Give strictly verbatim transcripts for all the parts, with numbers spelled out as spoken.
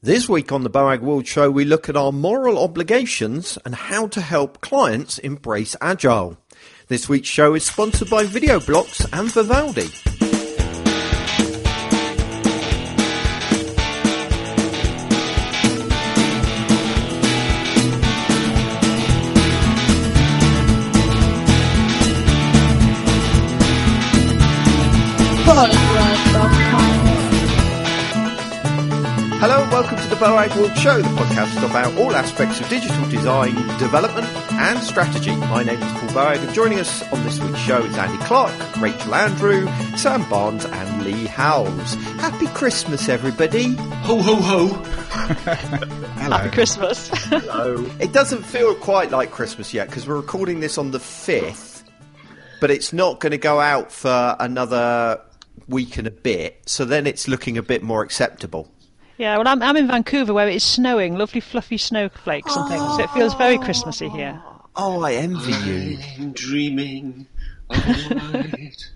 This week on the Boag World Show, we look at our moral obligations and how to help clients embrace Agile. This week's show is sponsored by Videoblocks and Vivaldi. Welcome to the Boag World Show, the podcast about all aspects of digital design, development and strategy. My name is Paul Boag, and joining us on this week's show is Andy Clark, Rachel Andrew, Sam Barnes and Lee Howells. Happy Christmas, everybody. Ho, ho, ho. Hello. Happy Christmas. Hello. It doesn't feel quite like Christmas yet because we're recording this on the fifth, but it's not going to go out for another week and a bit, so then it's looking a bit more acceptable. Yeah, well, I'm I'm in Vancouver where it's snowing, lovely fluffy snowflakes and things. So it feels very Christmassy here. Oh, I envy you. I'm dreaming of light.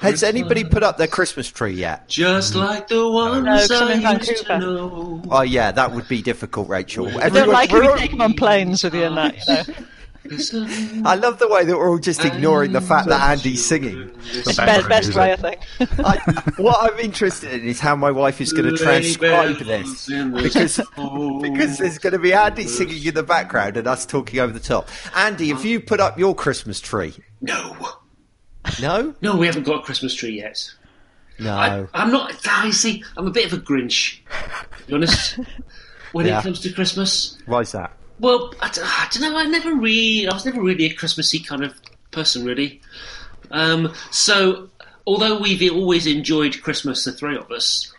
Has anybody put up their Christmas tree yet? Just like the ones no, I in used to know. Oh, yeah, that would be difficult, Rachel. I don't like if you take them on planes with you and that, you know. I love the way that we're all just ignoring the fact that Andy's singing. It's the best, best way, I think. I, what I'm interested in is how my wife is going to transcribe this, because because there's going to be Andy singing in the background and us talking over the top. Andy, have you put up your Christmas tree? No. No? No, we haven't got a Christmas tree yet. No. I, I'm not... I see, I'm a bit of a Grinch, to be honest, when yeah. it comes to Christmas. Why's that? Well, I, I don't know. I never really, I was never really a Christmassy kind of person, really. Um, so, although we've always enjoyed Christmas, the three of us,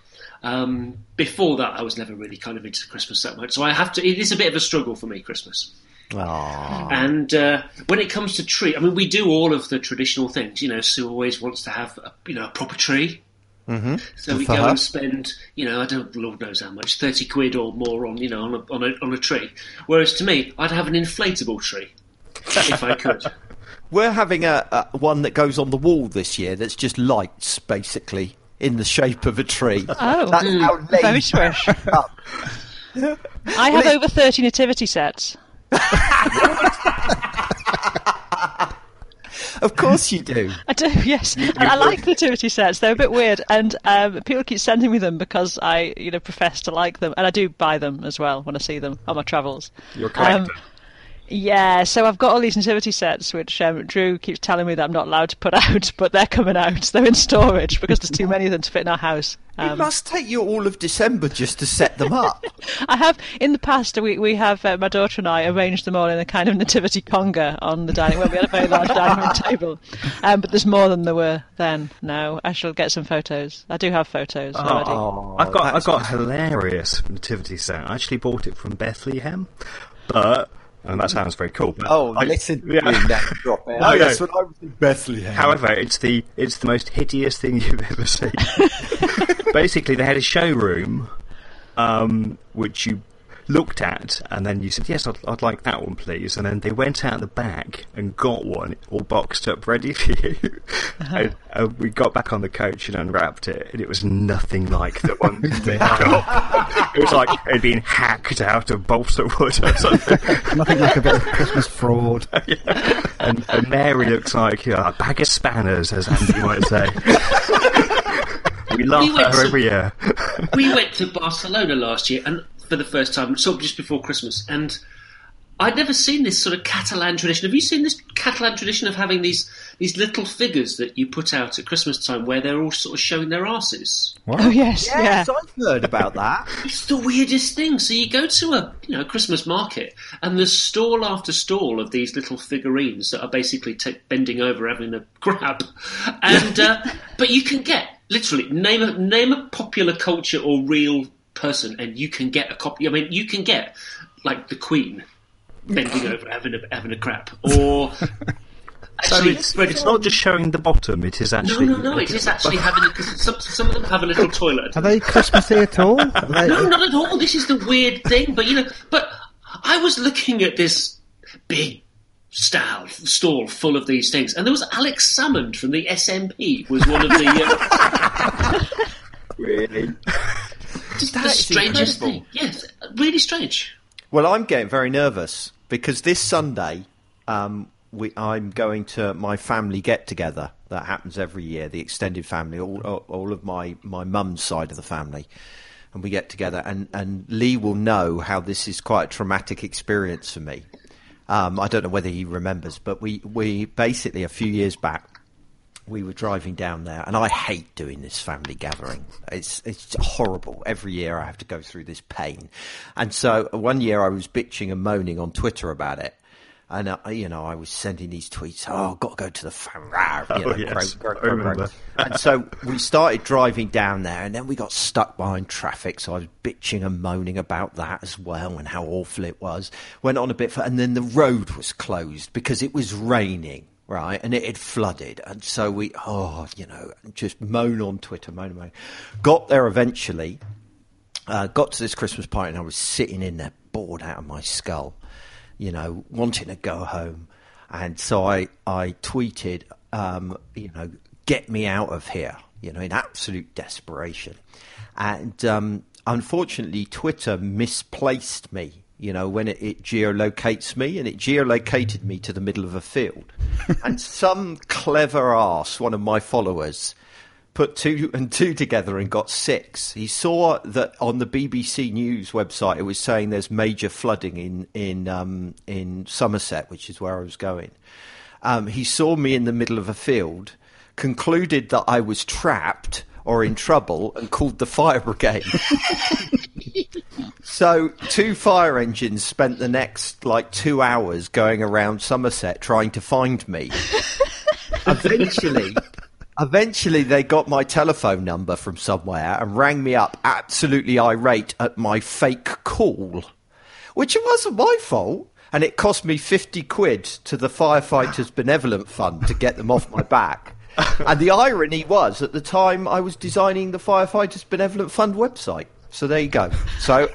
um, before that, I was never really kind of into Christmas that much. So I have to. It is a bit of a struggle for me, Christmas. Aww. And uh, when it comes to tree, I mean, we do all of the traditional things. You know, Sue always wants to have a, you know, a proper tree. Mm-hmm. So we go her. and spend, you know, I don't, Lord knows how much, thirty quid or more on, you know, on a on a, on a tree. Whereas to me, I'd have an inflatable tree if I could. We're having a, a one that goes on the wall this year. That's just lights, basically, in the shape of a tree. Oh, that's mm. how late. Very swish. Up. I have well, over thirty nativity sets. Of course you do. I do, yes. And I like nativity sets. They're a bit weird, and um, people keep sending me them because I, you know, profess to like them, and I do buy them as well when I see them on my travels. You're correct. Um, yeah, so I've got all these nativity sets, which um, Drew keeps telling me that I'm not allowed to put out, but they're coming out. They're in storage because there's too many of them to fit in our house. Um, it must take you all of December just to set them up. I have, in the past, we, we have, uh, my daughter and I arranged them all in a kind of nativity conga on the dining room. We had a very large dining room table. Um, but there's more than there were then. No, I shall get some photos. I do have photos oh, already. Oh, I've got, I've got a hilarious nativity set. I actually bought it from Bethlehem, but... And that sounds very cool. But oh, I, listen yeah. to that drop out. No, that's no. what I was in Bethlehem. However, it's the it's the most hideous thing you've ever seen. Basically, they had a showroom um, which you looked at, and then you said, yes, I'd, I'd like that one, please. And then they went out the back and got one, all boxed up, ready for you. Uh-huh. And, and we got back on the coach and unwrapped it, and it was nothing like the one they had up. It was like it had been hacked out of balsa wood or something. Nothing like a bit of Christmas fraud. Yeah. And, and Mary looks like you know, a bag of spanners, as Andy might say. We love we her to, every year. We went to Barcelona last year, and for the first time, sort of just before Christmas, and I'd never seen this sort of Catalan tradition. Have you seen this Catalan tradition of having these these little figures that you put out at Christmas time, where they're all sort of showing their asses? What? Oh yes, yes, yeah. I've heard about that. It's the weirdest thing. So you go to a you know Christmas market, and there's stall after stall of these little figurines that are basically t- bending over, having a grab, and uh, but you can get literally name a name a popular culture or real person, and you can get a copy. I mean, you can get like the Queen bending over having a having a crap, or actually, so it's, it's not just showing the bottom. It is actually no, no, no. It is actually having a, some some of them have a little toilet. Are they Christmassy at all? They... No, not at all. This is the weird thing. But you know, but I was looking at this big stall stall full of these things, and there was Alex Salmond from the S N P was one of the. Uh... Really. just that the strangest thing. Yes, really strange. Well, I'm getting very nervous because this Sunday um, we, I'm going to my family get-together that happens every year, the extended family, all, all of my, my mum's side of the family. And we get together, and, and Lee will know how this is quite a traumatic experience for me. Um, I don't know whether he remembers, but we, we basically, a few years back, we were driving down there, and I hate doing this family gathering. It's it's horrible. Every year I have to go through this pain. And so one year I was bitching and moaning on Twitter about it. And, uh, you know, I was sending these tweets, oh, I've got to go to the farm. Oh, you know, yes. Crow, crow, crow, crow. And so we started driving down there, and then we got stuck behind traffic, so I was bitching and moaning about that as well and how awful it was. Went on a bit, for, and then the road was closed because it was raining, right, and it had flooded. And so we, oh, you know, just moan on Twitter, moan and moan. Got there eventually, uh, got to this Christmas party, and I was sitting in there, bored out of my skull. You know, wanting to go home. And so I, I tweeted, um, you know, get me out of here, you know, in absolute desperation. And um, unfortunately, Twitter misplaced me, you know, when it, it geolocates me, and it geolocated me to the middle of a field. And some clever ass, one of my followers, put two and two together and got six. He saw that on the B B C News website it was saying there's major flooding in in um, in Somerset, which is where I was going. Um, he saw me in the middle of a field, concluded that I was trapped or in trouble, and called the fire brigade. So two fire engines spent the next like two hours going around Somerset trying to find me. Eventually... Eventually, they got my telephone number from somewhere and rang me up absolutely irate at my fake call, which wasn't my fault. And it cost me fifty quid to the Firefighters Benevolent Fund to get them off my back. And the irony was, at the time, I was designing the Firefighters Benevolent Fund website. So there you go. So...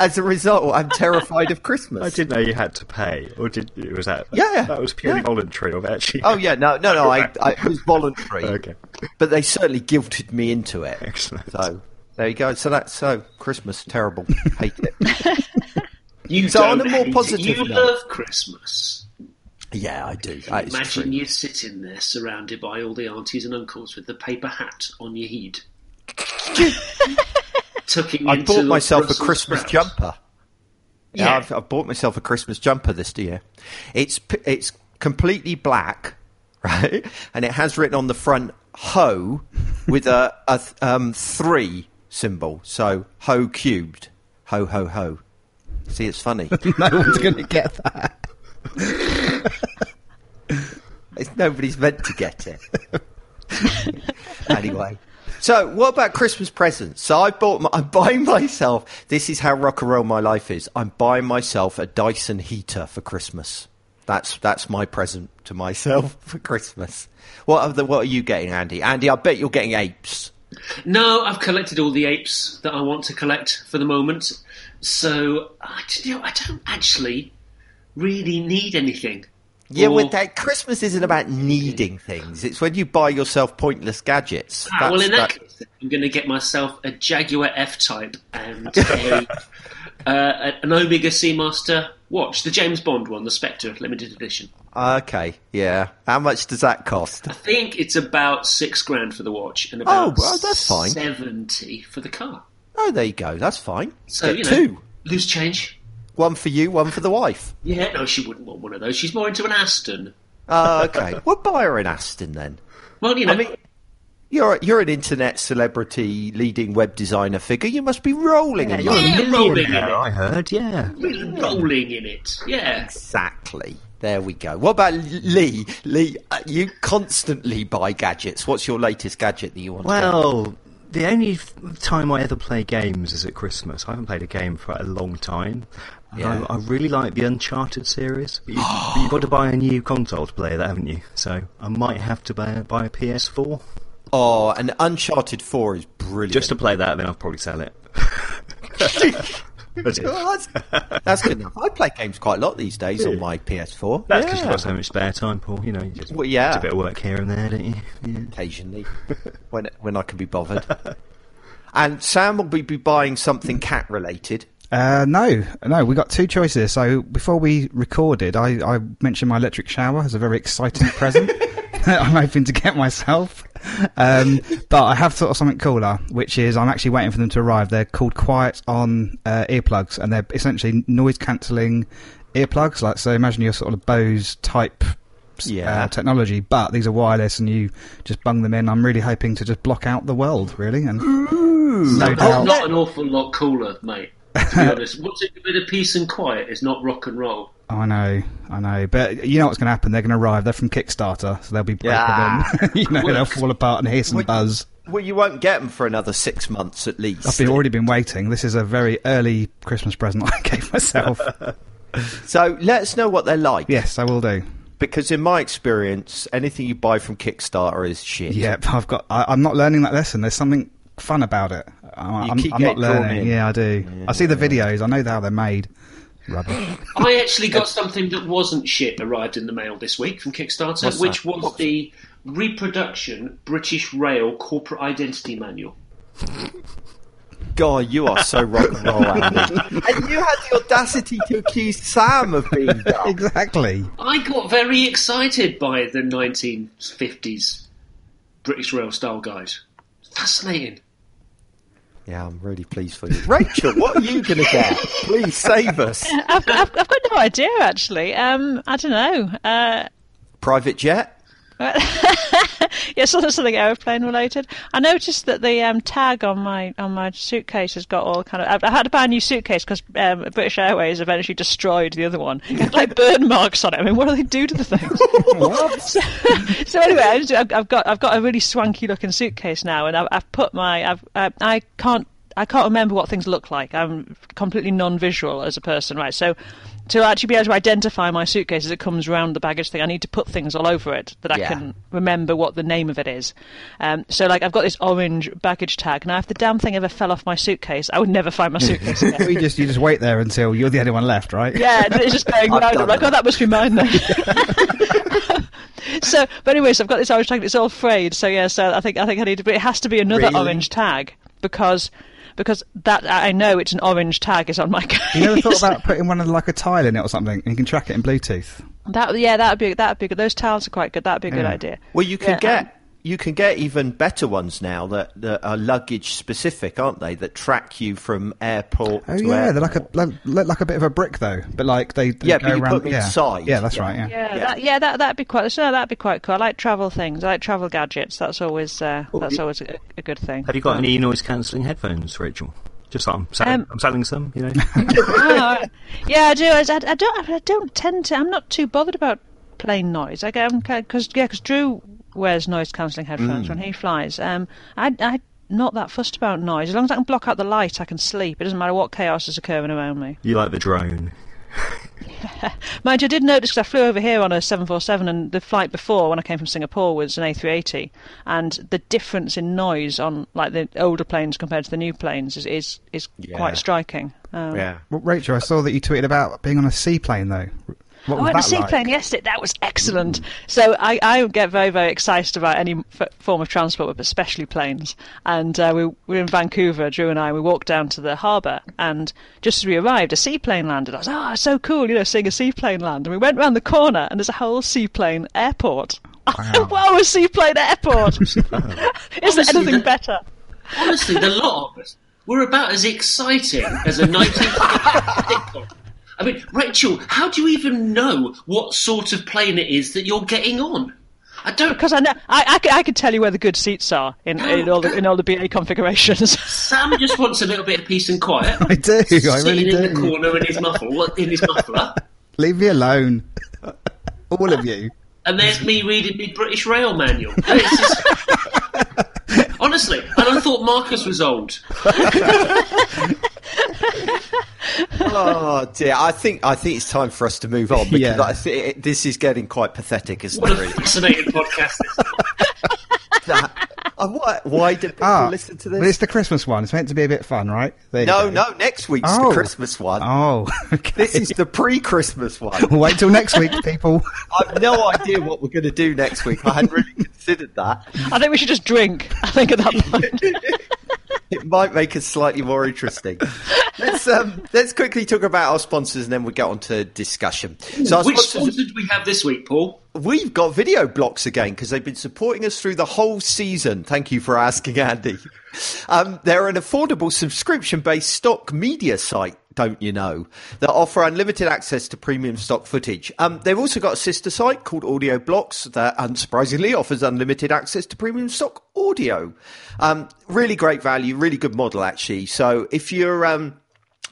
As a result, I'm terrified of Christmas. I didn't know you had to pay, or did you? Was that? Yeah, that was purely yeah. voluntary, or actually? Oh yeah, no, no, no. I, I, it was voluntary. Okay, but they certainly guilted me into it. Excellent. So there you go. So that's so Christmas terrible. Hate it. You so don't on a more positive You note, love Christmas. Yeah, I do. That Imagine you sitting there surrounded by all the aunties and uncles with the paper hat on your head. I bought myself Brussels a Christmas sprouts. jumper. Yeah, yeah I've, I've bought myself a Christmas jumper this year. It's it's completely black, right? And it has written on the front "ho" with a, a um, three symbol. So ho cubed, ho ho ho. See, it's funny. No one's going to get that. It's, nobody's meant to get it. Anyway. So, what about Christmas presents? So, I bought. My, I'm buying myself. This is how rock and roll my life is. I'm buying myself a Dyson heater for Christmas. That's that's my present to myself for Christmas. What are the, what are you getting, Andy? Andy, I bet you're getting apes. No, I've collected all the apes that I want to collect for the moment. So, I don't, I don't actually really need anything. Yeah, or... with that, Christmas isn't about needing things. It's when you buy yourself pointless gadgets. Ah, well, in that, that case, I'm going to get myself a Jaguar F-Type and a, uh, an Omega Seamaster watch, the James Bond one, the Spectre limited edition. Okay, yeah. How much does that cost? I think it's about six grand for the watch and about oh, well, that's fine. seventy for the car. Oh, there you go. That's fine. So Get you know, two loose change. One for you, one for the wife. Yeah, no, she wouldn't want one of those. She's more into an Aston. Oh, uh, okay. We'll buy her an Aston then. Well, you know... I mean, you're, you're an internet celebrity, leading web designer figure. You must be rolling yeah, in yeah, it. rolling in it. I heard, yeah. Really yeah. Rolling in it, yeah. Exactly. There we go. What about Lee? Lee, you constantly buy gadgets. What's your latest gadget that you want well, to buy? Well... The only time I ever play games is at Christmas. I haven't played a game for a long time. Yeah. I, I really like the Uncharted series. But you, but you've got to buy a new console to play that, haven't you? So I might have to buy, buy a P S four. Oh, and Uncharted four is brilliant. Just to play that, then I'll probably sell it. That's, that's good enough. I play games quite a lot these days really? on my P S four. That's because yeah. you've got so much spare time, Paul. You know, you just well, yeah. do a bit of work here and there, don't you? Yeah. Occasionally, when when I can be bothered. And Sam will be, be buying something cat-related. Uh, no, no, we got two choices. So before we recorded, I, I mentioned my electric shower as a very exciting present that I'm hoping to get myself. Um, but I have thought of something cooler, which is I'm actually waiting for them to arrive. They're called Quiet On uh, earplugs, and they're essentially noise-cancelling earplugs. Like, so imagine your sort of Bose type. Yeah. Uh, technology, but these are wireless and you just bung them in. I'm really hoping to just block out the world, really. And Ooh, no doubt. Not an awful lot cooler, mate, to be honest. What's it, a bit of peace and quiet is not rock and roll. I know, I know. But you know what's going to happen? They're going to arrive. They're from Kickstarter, so they'll be breaking yeah. them. you know, well, they'll fall apart and hiss and well, buzz. Well, you won't get them for another six months at least. I've been, already been waiting. This is a very early Christmas present I gave myself. So let us know what they're like. Yes, I will do. Because in my experience, anything you buy from Kickstarter is shit. Yeah, I've got. I, I'm not learning that lesson. There's something fun about it. I, I'm, I'm not learning. Yeah, I do. Yeah. I see the videos. I know how they're made. Rubbish. I actually got something that wasn't shit arrived in the mail this week from Kickstarter, What's which that? was What's the reproduction British Rail corporate identity manual. God, you are so rock and roll, Andy. And you had the audacity to accuse Sam of being dumb. Exactly. I got very excited by the nineteen fifties British Rail style guide. Fascinating. Yeah, I'm really pleased for you. Rachel, what are you going to get? Please save us. I've, I've, I've got no idea, actually. Um, I don't know. Uh... Private jet? yeah, something, something aeroplane related. I noticed that the um, tag on my on my suitcase has got all kind of. I, I had to buy a new suitcase because um, British Airways eventually destroyed the other one. It had like burn marks on it. I mean, what do they do to the things? What? So, so anyway, I just, I've, I've got I've got a really swanky looking suitcase now, and I've, I've put my I've, I I can't I can't remember what things look like. I'm completely non-visual as a person, right? So. To actually be able to identify my suitcase as it comes round the baggage thing, I need to put things all over it that I yeah. can remember what the name of it is. Um, so, like, I've got this orange baggage tag. Now, if the damn thing ever fell off my suitcase, I would never find my suitcase again. you, just, you just wait there until you're the only one left, right? Yeah, it's just going round. I'm like, oh, that must be mine then. so, but anyway, so I've got this orange tag. It's all frayed. So, yeah, so I think I think I need to be... It has to be another really? orange tag because... Because that I know it's an orange tag is on my case. You never thought about putting one of like a tile in it or something, and you can track it in Bluetooth. That yeah, that'd be that'd be good. Those tiles are quite good. That'd be a good yeah. idea. Well, you can yeah, get um, you can get even better ones now that, that are luggage specific, aren't they? That track you from airport. Oh to yeah, airport. They're like a like, like a bit of a brick though, but like they, they yeah, go but you around, put them yeah. inside. Yeah, that's yeah. right. Yeah, yeah, yeah. That, yeah that that'd be quite. So that'd be quite cool. I like travel things. I like travel gadgets. That's always uh, oh, that's you, always a, a good thing. Have you got any noise cancelling headphones, Rachel? Just like I'm selling, um, I'm selling some, you know. oh, yeah, I do. I, I don't. I don't tend to. I'm not too bothered about plain noise. I get because yeah, because Drew wears noise cancelling headphones mm. when he flies. Um, I, I'm not that fussed about noise. As long as I can block out the light, I can sleep. It doesn't matter what chaos is occurring around me. You like the drone. yeah. Mind you, I did notice because I flew over here on a seven forty-seven, and the flight before when I came from Singapore was an A three eighty, and the difference in noise on like the older planes compared to the new planes is is, is yeah. quite striking. Um, yeah. Well, Rachel, I saw that you tweeted about being on a seaplane though. I went to seaplane like? yesterday. That was excellent. Mm. So I, I get very, very excited about any f- form of transport, but especially planes. And uh, we, we were in Vancouver, Drew and I. We walked down to the harbour, and just as we arrived, a seaplane landed. I was, oh, it's so cool, you know, seeing a seaplane land. And we went round the corner, and there's a whole seaplane airport. Wow, wow a seaplane airport! Is honestly, there anything the, better? Honestly, the lot of us were about as exciting as a nineteenth century I mean, Rachel, how do you even know what sort of plane it is that you're getting on? I don't because I know I, I, I could tell you where the good seats are in, oh, in all the in all the B A configurations. Sam just wants a little bit of peace and quiet. I do. I really do. Sitting in the corner in his muffle, in his muffler. Leave me alone, all of you. And there's me reading the British Rail manual. Just... Honestly, and I thought Marcus was old. oh dear! I think I think it's time for us to move on because yeah. I th- it, this is getting quite pathetic, isn't it? What a fascinating podcast! that, uh, why, why do people oh, listen to this? But it's the Christmas one. It's meant to be a bit fun, right? There no, no. Next week's oh. the Christmas one. Oh, okay. This is the pre-Christmas one. We'll wait till next week, people. I've no idea what we're going to do next week. I hadn't really considered that. I think we should just drink. I think at that point. It might make us slightly more interesting. Let's um, let's quickly talk about our sponsors, and then we'll get on to discussion. So, which sponsor do we have this week, Paul? We've got Videoblocks again, because they've been supporting us through the whole season. Thank you for asking, Andy. Um, they're an affordable subscription-based stock media site, don't you know, that offer unlimited access to premium stock footage. Um, they've also got a sister site called AudioBlocks that, unsurprisingly, offers unlimited access to premium stock audio. Um, really great value, really good model, actually. So if you're... Um,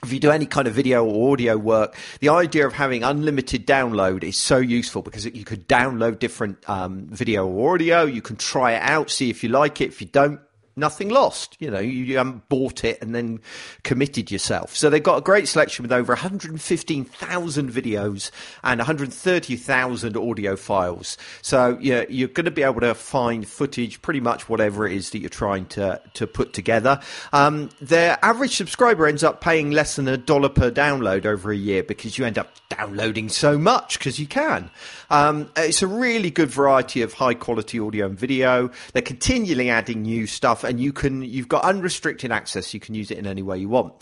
If you do any kind of video or audio work, the idea of having unlimited download is so useful, because you could download different um, video or audio. You can try it out, see if you like it. If you don't, nothing lost. You know, you haven't bought it and then committed yourself. So they've got a great selection with over one hundred fifteen thousand videos and one hundred thirty thousand audio files. So yeah, you're going to be able to find footage, pretty much whatever it is that you're trying to, to put together. Um, their average subscriber ends up paying less than a dollar per download over a year, because you end up downloading so much because you can. Um, it's a really good variety of high quality audio and video. They're continually adding new stuff, and you can, you've got unrestricted access. You can use it in any way you want.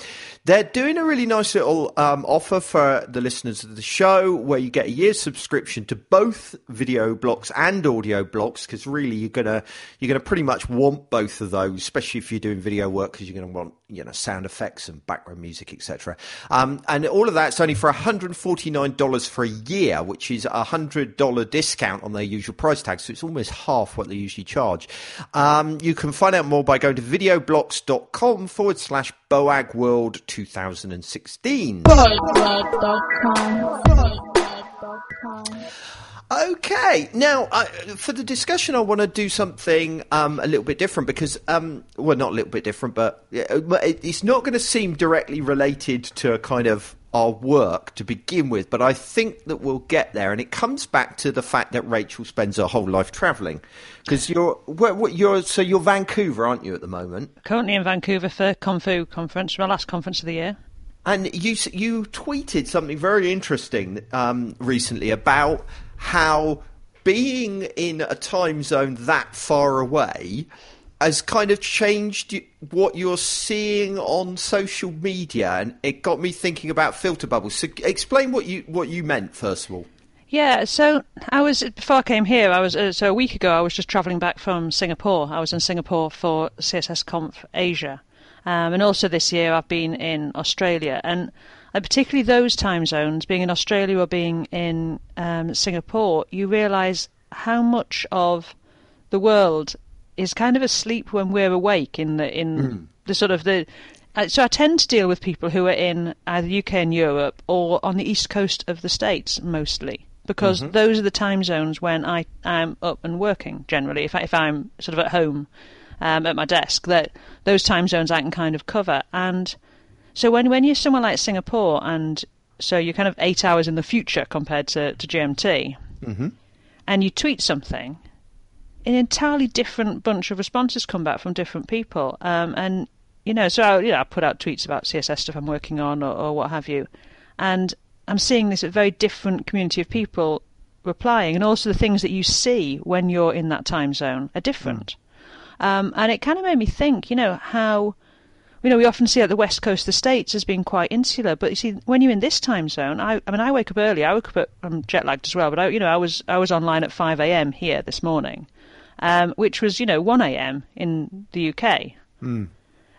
They're doing a really nice little um, offer for the listeners of the show, where you get a year's subscription to both Videoblocks and AudioBlocks, because really you're gonna you're gonna pretty much want both of those, especially if you're doing video work, because you're gonna want, you know, sound effects and background music, et cetera. Um, and all of that's only for one hundred forty-nine dollars for a year, which is a hundred dollar discount on their usual price tag. So it's almost half what they usually charge. Um, you can find out more by going to videoblocks.com forward slash Boag World twenty sixteen. Okay, now uh, for the discussion, I want to do something um, a little bit different, because, um, well, not a little bit different, but it's not going to seem directly related to a kind of our work to begin with, but I think that we'll get there. And it comes back to the fact that Rachel spends her whole life traveling, because you're what, what you're so you're Vancouver, aren't you, at the moment? Currently in Vancouver for Confu conference, my last conference of the year. And you you tweeted something very interesting um, recently about how being in a time zone that far away has kind of changed what you're seeing on social media, and it got me thinking about filter bubbles. So explain what you what you meant, first of all. Yeah, so I was before I came here. I was uh, so a week ago. I was just travelling back from Singapore. I was in Singapore for C S S Conf Asia, um, and also this year I've been in Australia, and uh, particularly those time zones. Being in Australia or being in um, Singapore, you realise how much of the world is kind of asleep when we're awake in the in mm. the sort of the... Uh, so I tend to deal with people who are in either the U K and Europe or on the east coast of the States mostly, because mm-hmm. those are the time zones when I am up and working generally. If, I, if I'm sort of at home um, at my desk, that those time zones I can kind of cover. And so when, when you're somewhere like Singapore, and so you're kind of eight hours in the future compared to, to G M T, mm-hmm. and you tweet something... an entirely different bunch of responses come back from different people. Um, and, you know, so I, you know, I put out tweets about C S S stuff I'm working on or, or what have you. And I'm seeing this very different community of people replying. And also the things that you see when you're in that time zone are different. Mm. Um, and it kind of made me think, you know, how, you know, we often see that the West Coast of the States as being quite insular. But you see, when you're in this time zone, I, I mean, I wake up early. I woke up, at, I'm jet lagged as well, but I, you know, I was, I was online at five a.m. here this morning. Um, which was, you know, one a.m. in the U K. Mm.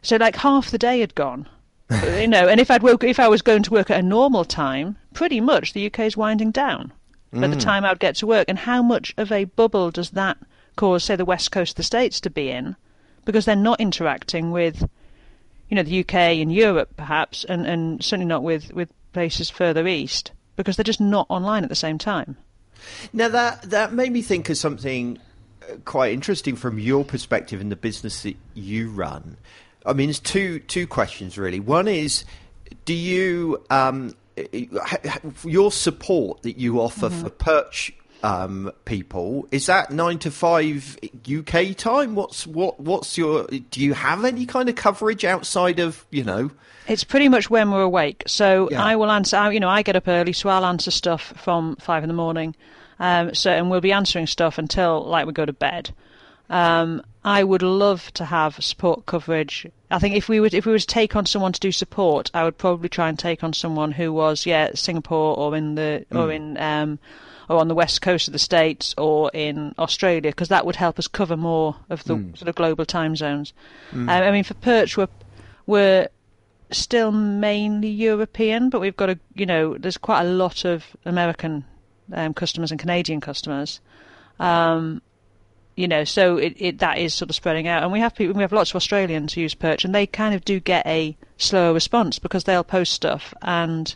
So like half the day had gone, you know, and if I'd woke, if I was going to work at a normal time, pretty much the U K is winding down mm. by the time I'd get to work. And how much of a bubble does that cause, say, the West Coast of the States to be in, because they're not interacting with, you know, the U K and Europe perhaps, and, and certainly not with, with places further east, because they're just not online at the same time. Now that, that made me think of something quite interesting from your perspective in the business that you run. I mean, it's two two questions really. One is, do you um, your support that you offer mm-hmm. for Perch um, people, is that nine to five U K time? What's what? What's your? Do you have any kind of coverage outside of, you know? It's pretty much when we're awake. So yeah. I will answer. You know, I get up early, so I'll answer stuff from five in the morning. Um, so and we'll be answering stuff until like we go to bed, Um, I would love to have support coverage. I think if we would, if we were to take on someone to do support, I would probably try and take on someone who was, yeah, Singapore or in the mm. or in um, or on the west coast of the States or in Australia, because that would help us cover more of the mm. sort of global time zones. Mm. Um, I mean, for Perch, we're we're still mainly European, but we've got a you know, there's quite a lot of American um, customers and Canadian customers. Um, You know, so it, it that is sort of spreading out, and we have people, we have lots of Australians who use Perch, and they kind of do get a slower response because they'll post stuff, and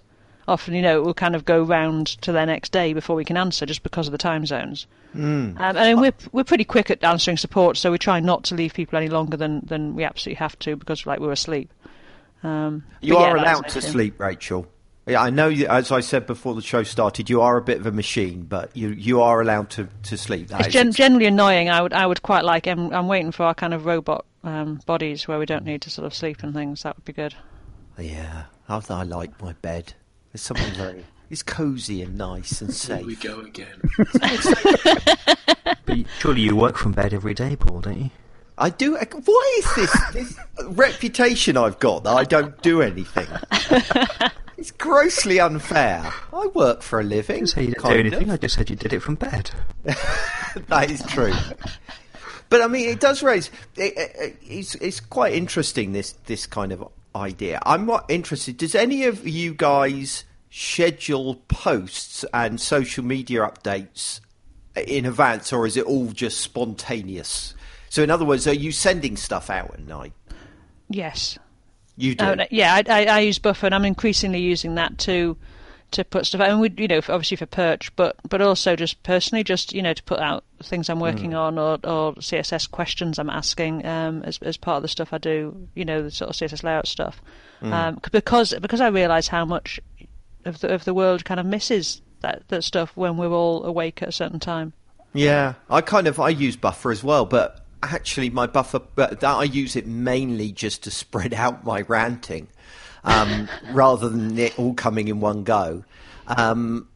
often you know it will kind of go round to their next day before we can answer, just because of the time zones. Mm. Um, and we're we're pretty quick at answering support, so we try not to leave people any longer than, than we absolutely have to, because like we're asleep. Um, you are yeah, allowed to sleep, Rachel. Yeah, I know. You, as I said before the show started, you are a bit of a machine, but you, you are allowed to, to sleep. That it's gen- generally annoying. I would I would quite like. I'm, I'm waiting for our kind of robot um, bodies where we don't need to sort of sleep and things. That would be good. Yeah, I, I like my bed. There's something very. It's cosy and nice and safe. Here we go again. But surely you work from bed every day, Paul, don't you? I do. What is this, this reputation I've got that I don't do anything? It's grossly unfair. I work for a living. I didn't say you didn't do anything. I just said you did it from bed. That is true. But I mean, it does raise. It, it, it's it's quite interesting. This this kind of idea. I'm not interested. Does any of you guys schedule posts and social media updates in advance, or is it all just spontaneous? So, in other words, are you sending stuff out at night? Yes. You do. Um, yeah, I, I, I use Buffer, and I'm increasingly using that to to put stuff out. And we, you know, obviously for Perch, but but also just personally, just you know, to put out things I'm working mm. on or, or C S S questions I'm asking um, as as part of the stuff I do. You know, the sort of C S S layout stuff, mm. um, because because I realise how much of the of the world kind of misses that, that stuff when we're all awake at a certain time. Yeah, I kind of I use Buffer as well, but. Actually, my Buffer, but I use it mainly just to spread out my ranting, um, rather than it all coming in one go. Um,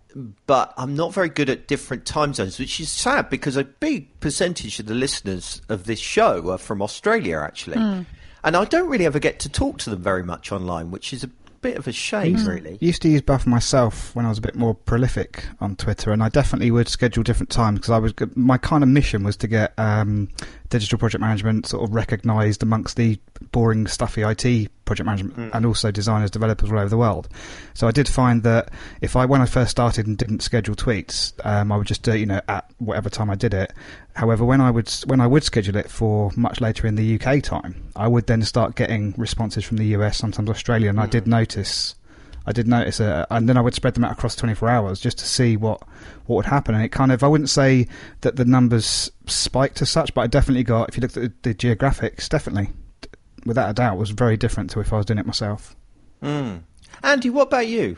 but I'm not very good at different time zones, which is sad because a big percentage of the listeners of this show are from Australia, actually. Mm. And I don't really ever get to talk to them very much online, which is a bit of a shame, mm. really. I used to use Buffer myself when I was a bit more prolific on Twitter, and I definitely would schedule different times because I was my kind of mission was to get um, digital project management sort of recognised amongst the boring, stuffy I T project management, mm. and also designers, developers all over the world. So I did find that if I when I first started and didn't schedule tweets, um, I would just do uh, you know at whatever time I did it. However, when I would when I would schedule it for much later in the U K time, I would then start getting responses from the U S, sometimes Australia, and mm. I did notice. I did notice it, and then I would spread them out across twenty-four hours just to see what, what would happen. And it kind of, I wouldn't say that the numbers spiked as such, but I definitely got, if you looked at the, the geographics, definitely, without a doubt, was very different to if I was doing it myself. Mm. Andy, what about you?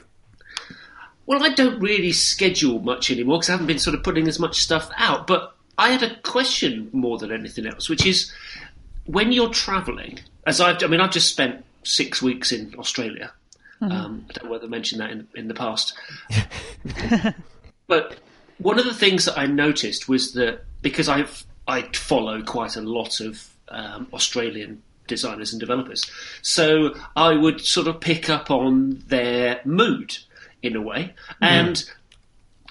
Well, I don't really schedule much anymore because I haven't been sort of putting as much stuff out, but I had a question more than anything else, which is when you're travelling, as I've, I mean, I've just spent six weeks in Australia. Mm-hmm. Um, I don't know whether I mentioned that in, in the past. But one of the things that I noticed was that because I've, I follow quite a lot of um, Australian designers and developers, so I would sort of pick up on their mood in a way. Mm-hmm. And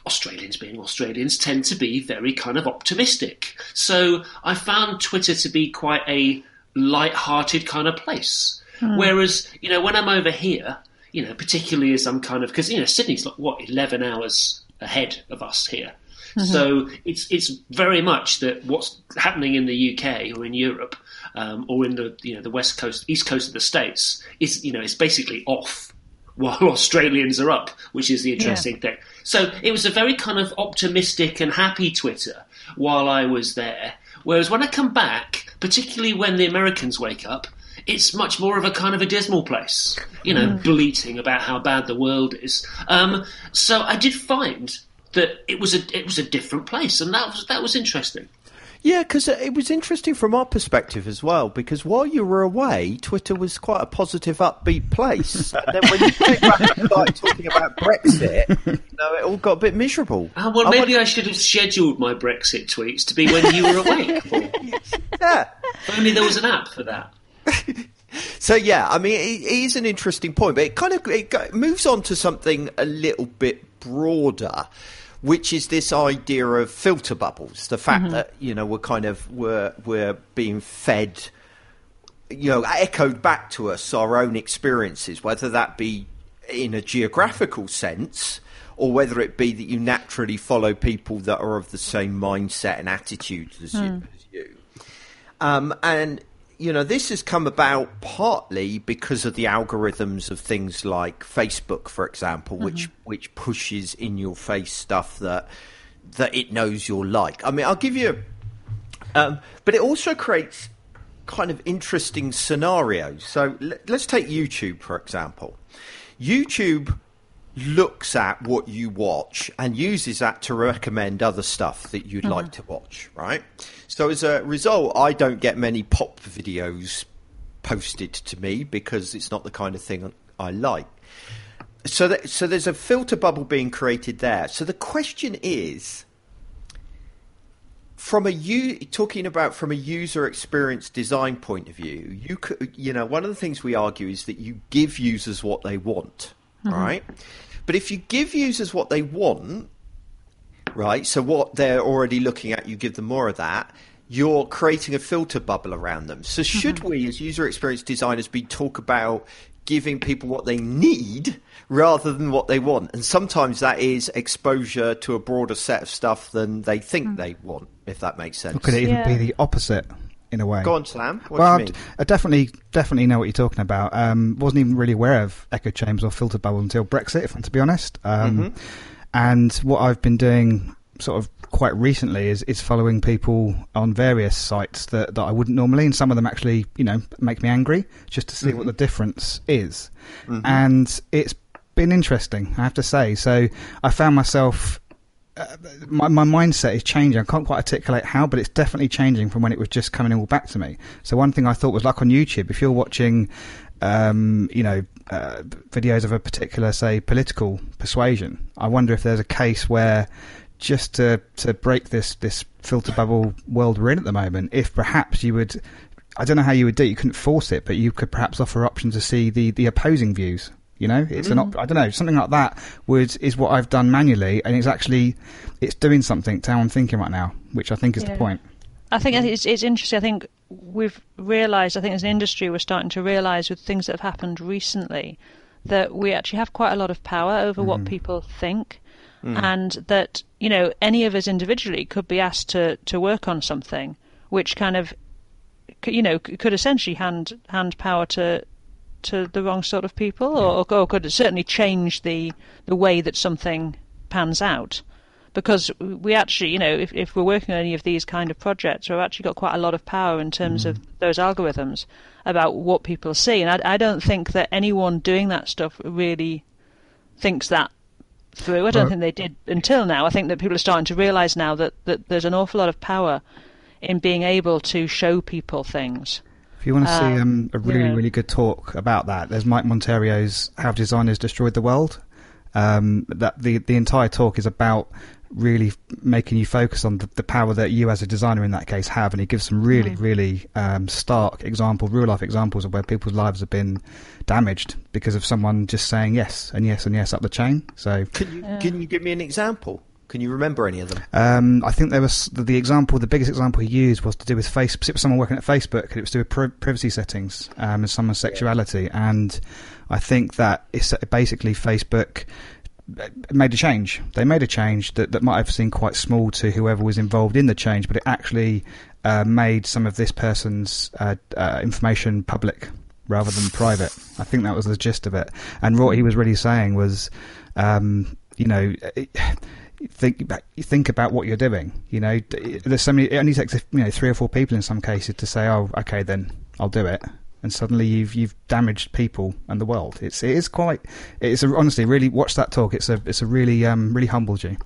Australians being Australians tend to be very kind of optimistic. So I found Twitter to be quite a light-hearted kind of place. Mm. Whereas, you know, when I'm over here, you know, particularly as I'm kind of, because, you know, Sydney's like, what, eleven hours ahead of us here. Mm-hmm. So it's it's very much that what's happening in the U K or in Europe um, or in the, you know, the West Coast, East Coast of the States is, you know, it's basically off while Australians are up, which is the interesting yeah. thing. So it was a very kind of optimistic and happy Twitter while I was there. Whereas when I come back, particularly when the Americans wake up, it's much more of a kind of a dismal place, you know, mm. bleating about how bad the world is. Um, so I did find that it was a it was a different place, and that was that was interesting. Yeah, because it was interesting from our perspective as well. Because while you were away, Twitter was quite a positive, upbeat place. And then when you came back and started talking about Brexit, No, it all got a bit miserable. Oh, well, I maybe went... I should have scheduled my Brexit tweets to be when you were awake, Paul. Yeah. If only there was an app for that. So, yeah, I mean, it, it is an interesting point, but it kind of it moves on to something a little bit broader, which is this idea of filter bubbles, the fact mm-hmm. that, you know, we're kind of we're, we're being fed, you know, echoed back to us our own experiences, whether that be in a geographical sense or whether it be that you naturally follow people that are of the same mindset and attitudes as, mm. you, as you. Um, and, you know, this has come about partly because of the algorithms of things like Facebook, for example, mm-hmm. which which pushes in your face stuff that that it knows you'll like. I mean, I'll give you... Um, but it also creates kind of interesting scenarios. So l- let's take YouTube, for example. YouTube looks at what you watch and uses that to recommend other stuff that you'd mm-hmm. like to watch, right? So as a result, I don't get many pop videos posted to me because it's not the kind of thing I like. So that, so there's a filter bubble being created there. So the question is, from a u- talking about from a user experience design point of view, you could, you know, one of the things we argue is that you give users what they want. Mm-hmm. Right, but if you give users what they want, right, so what they're already looking at, you give them more of that, you're creating a filter bubble around them. So should mm-hmm. we as user experience designers be talk about giving people what they need rather than what they want? And sometimes that is exposure to a broader set of stuff than they think mm-hmm. they want, if that makes sense. Or could it even yeah. be the opposite? In a way. Go on, Sam. What well, do you mean? I definitely, definitely know what you're talking about. Um, wasn't even really aware of echo chambers or filter bubble until Brexit, if I'm to be honest. Um, mm-hmm. And what I've been doing sort of quite recently is, is following people on various sites that, that I wouldn't normally, and some of them actually, you know, make me angry just to see mm-hmm. what the difference is. Mm-hmm. And it's been interesting, I have to say. So I found myself... Uh, my, my mindset is changing. I can't quite articulate how, but it's definitely changing from when it was just coming all back to me. So one thing I thought was, like on YouTube, if you're watching, um, you know, uh, videos of a particular, say, political persuasion, I wonder if there's a case where just to, to break this, this filter bubble world we're in at the moment, if perhaps you would, I don't know how you would do it, you couldn't force it, but you could perhaps offer options to see the, the opposing views. You know, it's an op- I don't know, something like that would is what I've done manually, and it's actually it's doing something to how I'm thinking right now, which I think is yeah. the point. I think it's it's interesting. I think we've realised, I think as an industry, we're starting to realise with things that have happened recently that we actually have quite a lot of power over mm. what people think, mm. and that, you know, any of us individually could be asked to, to work on something which kind of, you know, could essentially hand hand power to. to the wrong sort of people, or, or could it certainly change the the way that something pans out? Because we actually, you know, if, if we're working on any of these kind of projects, we've actually got quite a lot of power in terms mm. of those algorithms about what people see. And I, I don't think that anyone doing that stuff really thinks that through. I don't right. think they did until now. I think that people are starting to realise now that, that there's an awful lot of power in being able to show people things. If you want to see um, a really, yeah. really good talk about that, there's Mike Monterio's How Designers Destroyed the World. Um, that the, the entire talk is about really making you focus on the, the power that you as a designer in that case have, and he gives some really, mm-hmm. really um, stark examples, real-life examples of where people's lives have been damaged because of someone just saying yes and yes and yes up the chain. So, Can you, yeah. can you give me an example? Can you remember any of them? Um, I think there was the example, the biggest example he used was to do with Facebook. It was someone working at Facebook, and it was to do with pri- privacy settings um, and someone's sexuality. And I think that it's basically Facebook made a change. They made a change that, that might have seemed quite small to whoever was involved in the change, but it actually uh, made some of this person's uh, uh, information public rather than private. I think that was the gist of it. And what he was really saying was, um, you know... It, Think think about what you're doing. You know, there's so many. It only takes, you know, three or four people in some cases to say, "Oh, okay, then I'll do it." And suddenly you've you've damaged people and the world. It's it is quite. It's a, honestly really watch that talk. It's a it's a really um really humbles you.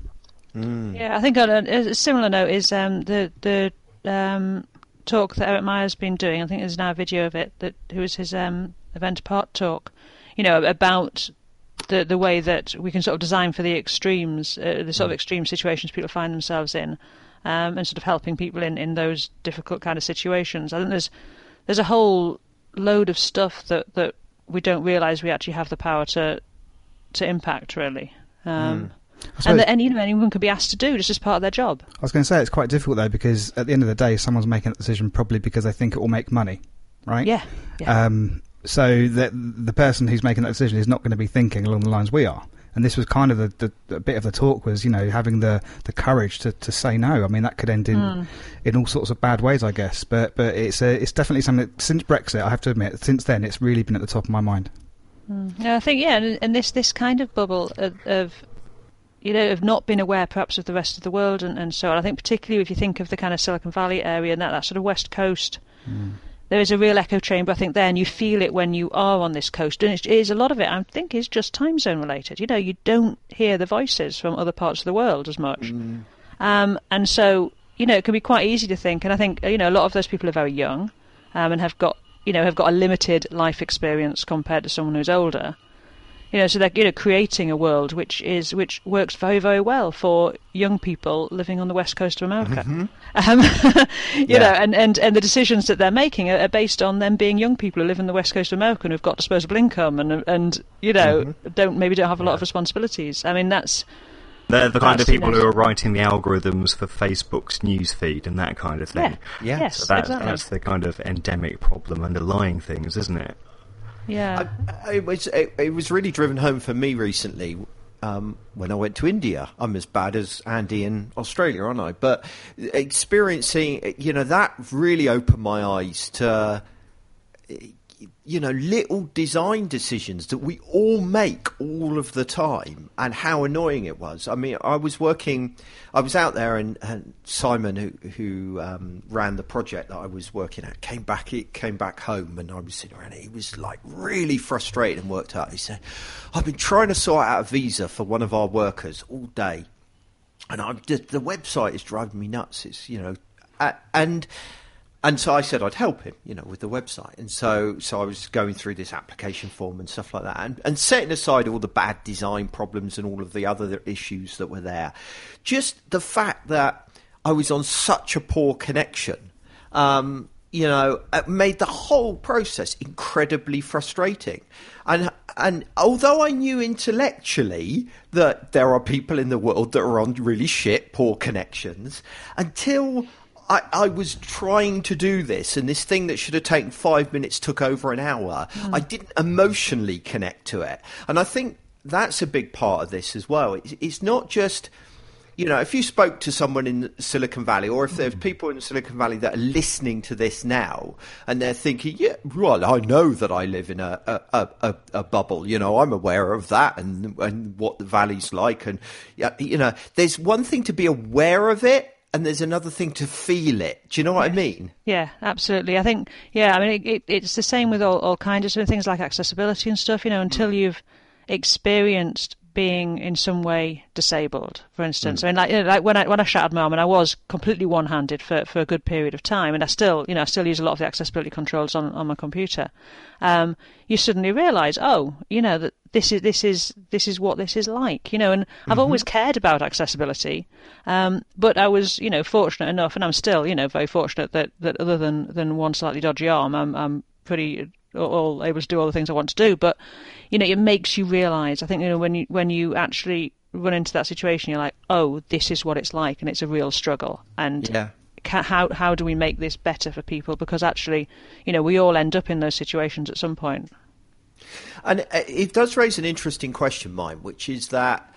Mm. Yeah, I think on a similar note is um the the um talk that Eric Meyer's been doing. I think there's now a video of it that who was his um event apart talk. You know, about the, the way that we can sort of design for the extremes, uh, the sort of extreme situations people find themselves in, um, and sort of helping people in, in those difficult kind of situations. I think there's there's a whole load of stuff that, that we don't realise we actually have the power to to impact, really. Um, mm. And that any, you know, anyone could be asked to do, just as part of their job. I was going to say, it's quite difficult, though, because at the end of the day, someone's making that decision probably because they think it will make money, right? Yeah. yeah. Um, so the, the person who's making that decision is not going to be thinking along the lines we are. And this was kind of the, the, the bit of the talk was, you know, having the, the courage to, to say no. I mean, that could end in mm. in all sorts of bad ways, I guess. But but it's a, it's definitely something that, since Brexit, I have to admit, since then, it's really been at the top of my mind. Mm. Yeah, I think, yeah, and, and this, this kind of bubble of... of you know, have not been aware perhaps of the rest of the world and, and so on. I think particularly if you think of the kind of Silicon Valley area and that, that sort of West Coast, mm. there is a real echo chamber, I think, there, and you feel it when you are on this coast. And it is, a lot of it, I think, is just time zone related. You know, you don't hear the voices from other parts of the world as much. Mm. Um, and so, you know, it can be quite easy to think, and I think, you know, a lot of those people are very young um, and have got, you know, have got a limited life experience compared to someone who's older. You know, so they're, you know, creating a world which is which works very, very well for young people living on the west coast of America. Mm-hmm. Um, you yeah. know, and, and, and the decisions that they're making are, are based on them being young people who live on the west coast of America and who've got disposable income and and you know mm-hmm. don't maybe don't have a lot yeah. of responsibilities. I mean, that's they're the kind that's, of people you know, who are writing the algorithms for Facebook's newsfeed and that kind of thing. Yeah, yeah. Yes, so that, exactly. That's the kind of endemic problem underlying things, isn't it? Yeah, I, it was it, it was really driven home for me recently um, when I went to India. I'm as bad as Andy in Australia, aren't I? But experiencing, you know, that really opened my eyes to, you know, little design decisions that we all make all of the time and how annoying it was. I mean, I was working, I was out there and, and Simon, who, who um, ran the project that I was working at, came back, it came back home and I was sitting around and he was like really frustrated and worked out. He said, I've been trying to sort out a visa for one of our workers all day and I'm just, the website is driving me nuts. It's, you know, and... And so I said I'd help him, you know, with the website. And so, so I was going through this application form and stuff like that and, and setting aside all the bad design problems and all of the other issues that were there. Just the fact that I was on such a poor connection, um, you know, it made the whole process incredibly frustrating. And and although I knew intellectually that there are people in the world that are on really shit, poor connections, until... I, I was trying to do this, and this thing that should have taken five minutes took over an hour. Mm. I didn't emotionally connect to it. And I think that's a big part of this as well. It's, it's not just, you know, if you spoke to someone in Silicon Valley, or if there's people in Silicon Valley that are listening to this now, and they're thinking, yeah, well, I know that I live in a a, a, a bubble. You know, I'm aware of that and, and what the valley's like. And, you know, there's one thing to be aware of it, and there's another thing to feel it. Do you know what yeah. I mean? Yeah, absolutely. I think, yeah, I mean, it, it, it's the same with all, all kinds of things like accessibility and stuff, you know, until mm. you've experienced being in some way disabled, for instance. Mm. I mean, like, you know, like when I when I shattered my arm, and I was completely one-handed for, for a good period of time, and I still, you know, I still use a lot of the accessibility controls on, on my computer. Um, you suddenly realise, oh, you know, that this is this is this is what this is like, you know. And I've mm-hmm. always cared about accessibility, um, but I was, you know, fortunate enough, and I'm still, you know, very fortunate that, that other than, than one slightly dodgy arm, I'm I'm pretty all able to do all the things I want to do. But you know, it makes you realise. I think you know when you when you actually run into that situation, you're like, oh, this is what it's like, and it's a real struggle. And yeah. can, how how do we make this better for people? Because actually, you know, we all end up in those situations at some point. And it does raise an interesting question, mine, which is that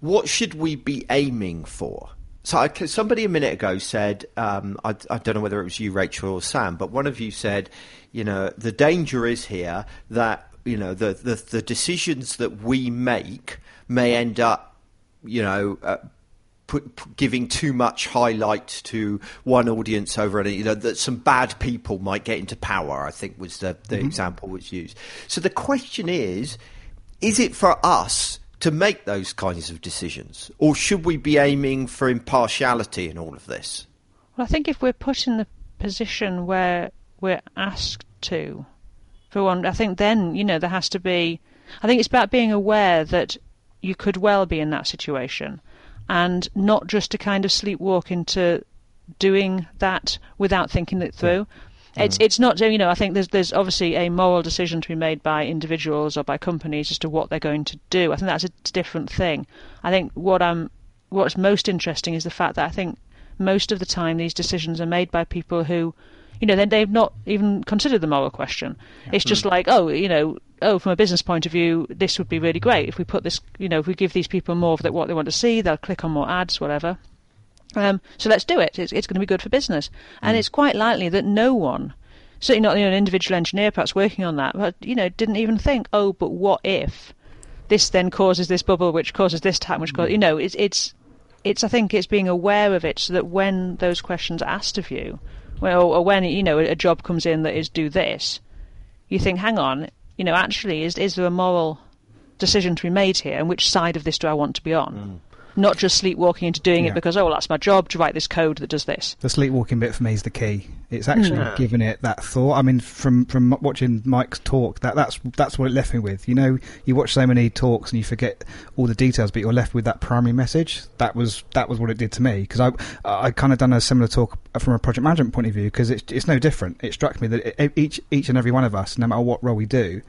what should we be aiming for? So I, somebody a minute ago said, um, I, I don't know whether it was you, Rachel, or Sam, but one of you said, you know, the danger is here that, you know, the, the, the decisions that we make may end up, you know, uh, Put, giving too much highlight to one audience over another, you know, that some bad people might get into power, I think was the, the mm-hmm. example was used. So the question is, is it for us to make those kinds of decisions, or should we be aiming for impartiality in all of this? Well, I think if we're put in the position where we're asked to, for one, I think then, you know, there has to be I think it's about being aware that you could well be in that situation, and not just to kind of sleepwalk into doing that without thinking it through. Mm. It's it's not, you know, I think there's there's obviously a moral decision to be made by individuals or by companies as to what they're going to do. I think that's a different thing. I think what I'm what's most interesting is the fact that I think most of the time these decisions are made by people who, you know, then they've not even considered the moral question. Yeah. It's just mm. like, oh, you know, oh, from a business point of view, this would be really great if we put this, you know, if we give these people more of what they want to see, they'll click on more ads, whatever. Um, so let's do it. It's, it's going to be good for business. And mm. it's quite likely that no one, certainly not you know, an individual engineer perhaps working on that, but, you know, didn't even think, oh, but what if this then causes this bubble, which causes this time, which causes, mm. you know, it's, it's, it's, I think it's being aware of it so that when those questions are asked of you, well, or when, you know, a job comes in that is do this, you think, hang on, you know, actually, is is there a moral decision to be made here? And which side of this do I want to be on? Mm. Not just sleepwalking into doing yeah. it because, oh, well, that's my job to write this code that does this. The sleepwalking bit for me is the key. It's actually yeah. giving it that thought. I mean, from from watching Mike's talk, that that's that's what it left me with. You know, you watch so many talks and you forget all the details, but you're left with that primary message. That was that was what it did to me, because I I kind of done a similar talk from a project management point of view, because it's it's no different. It struck me that it, each each and every one of us, no matter what role we do,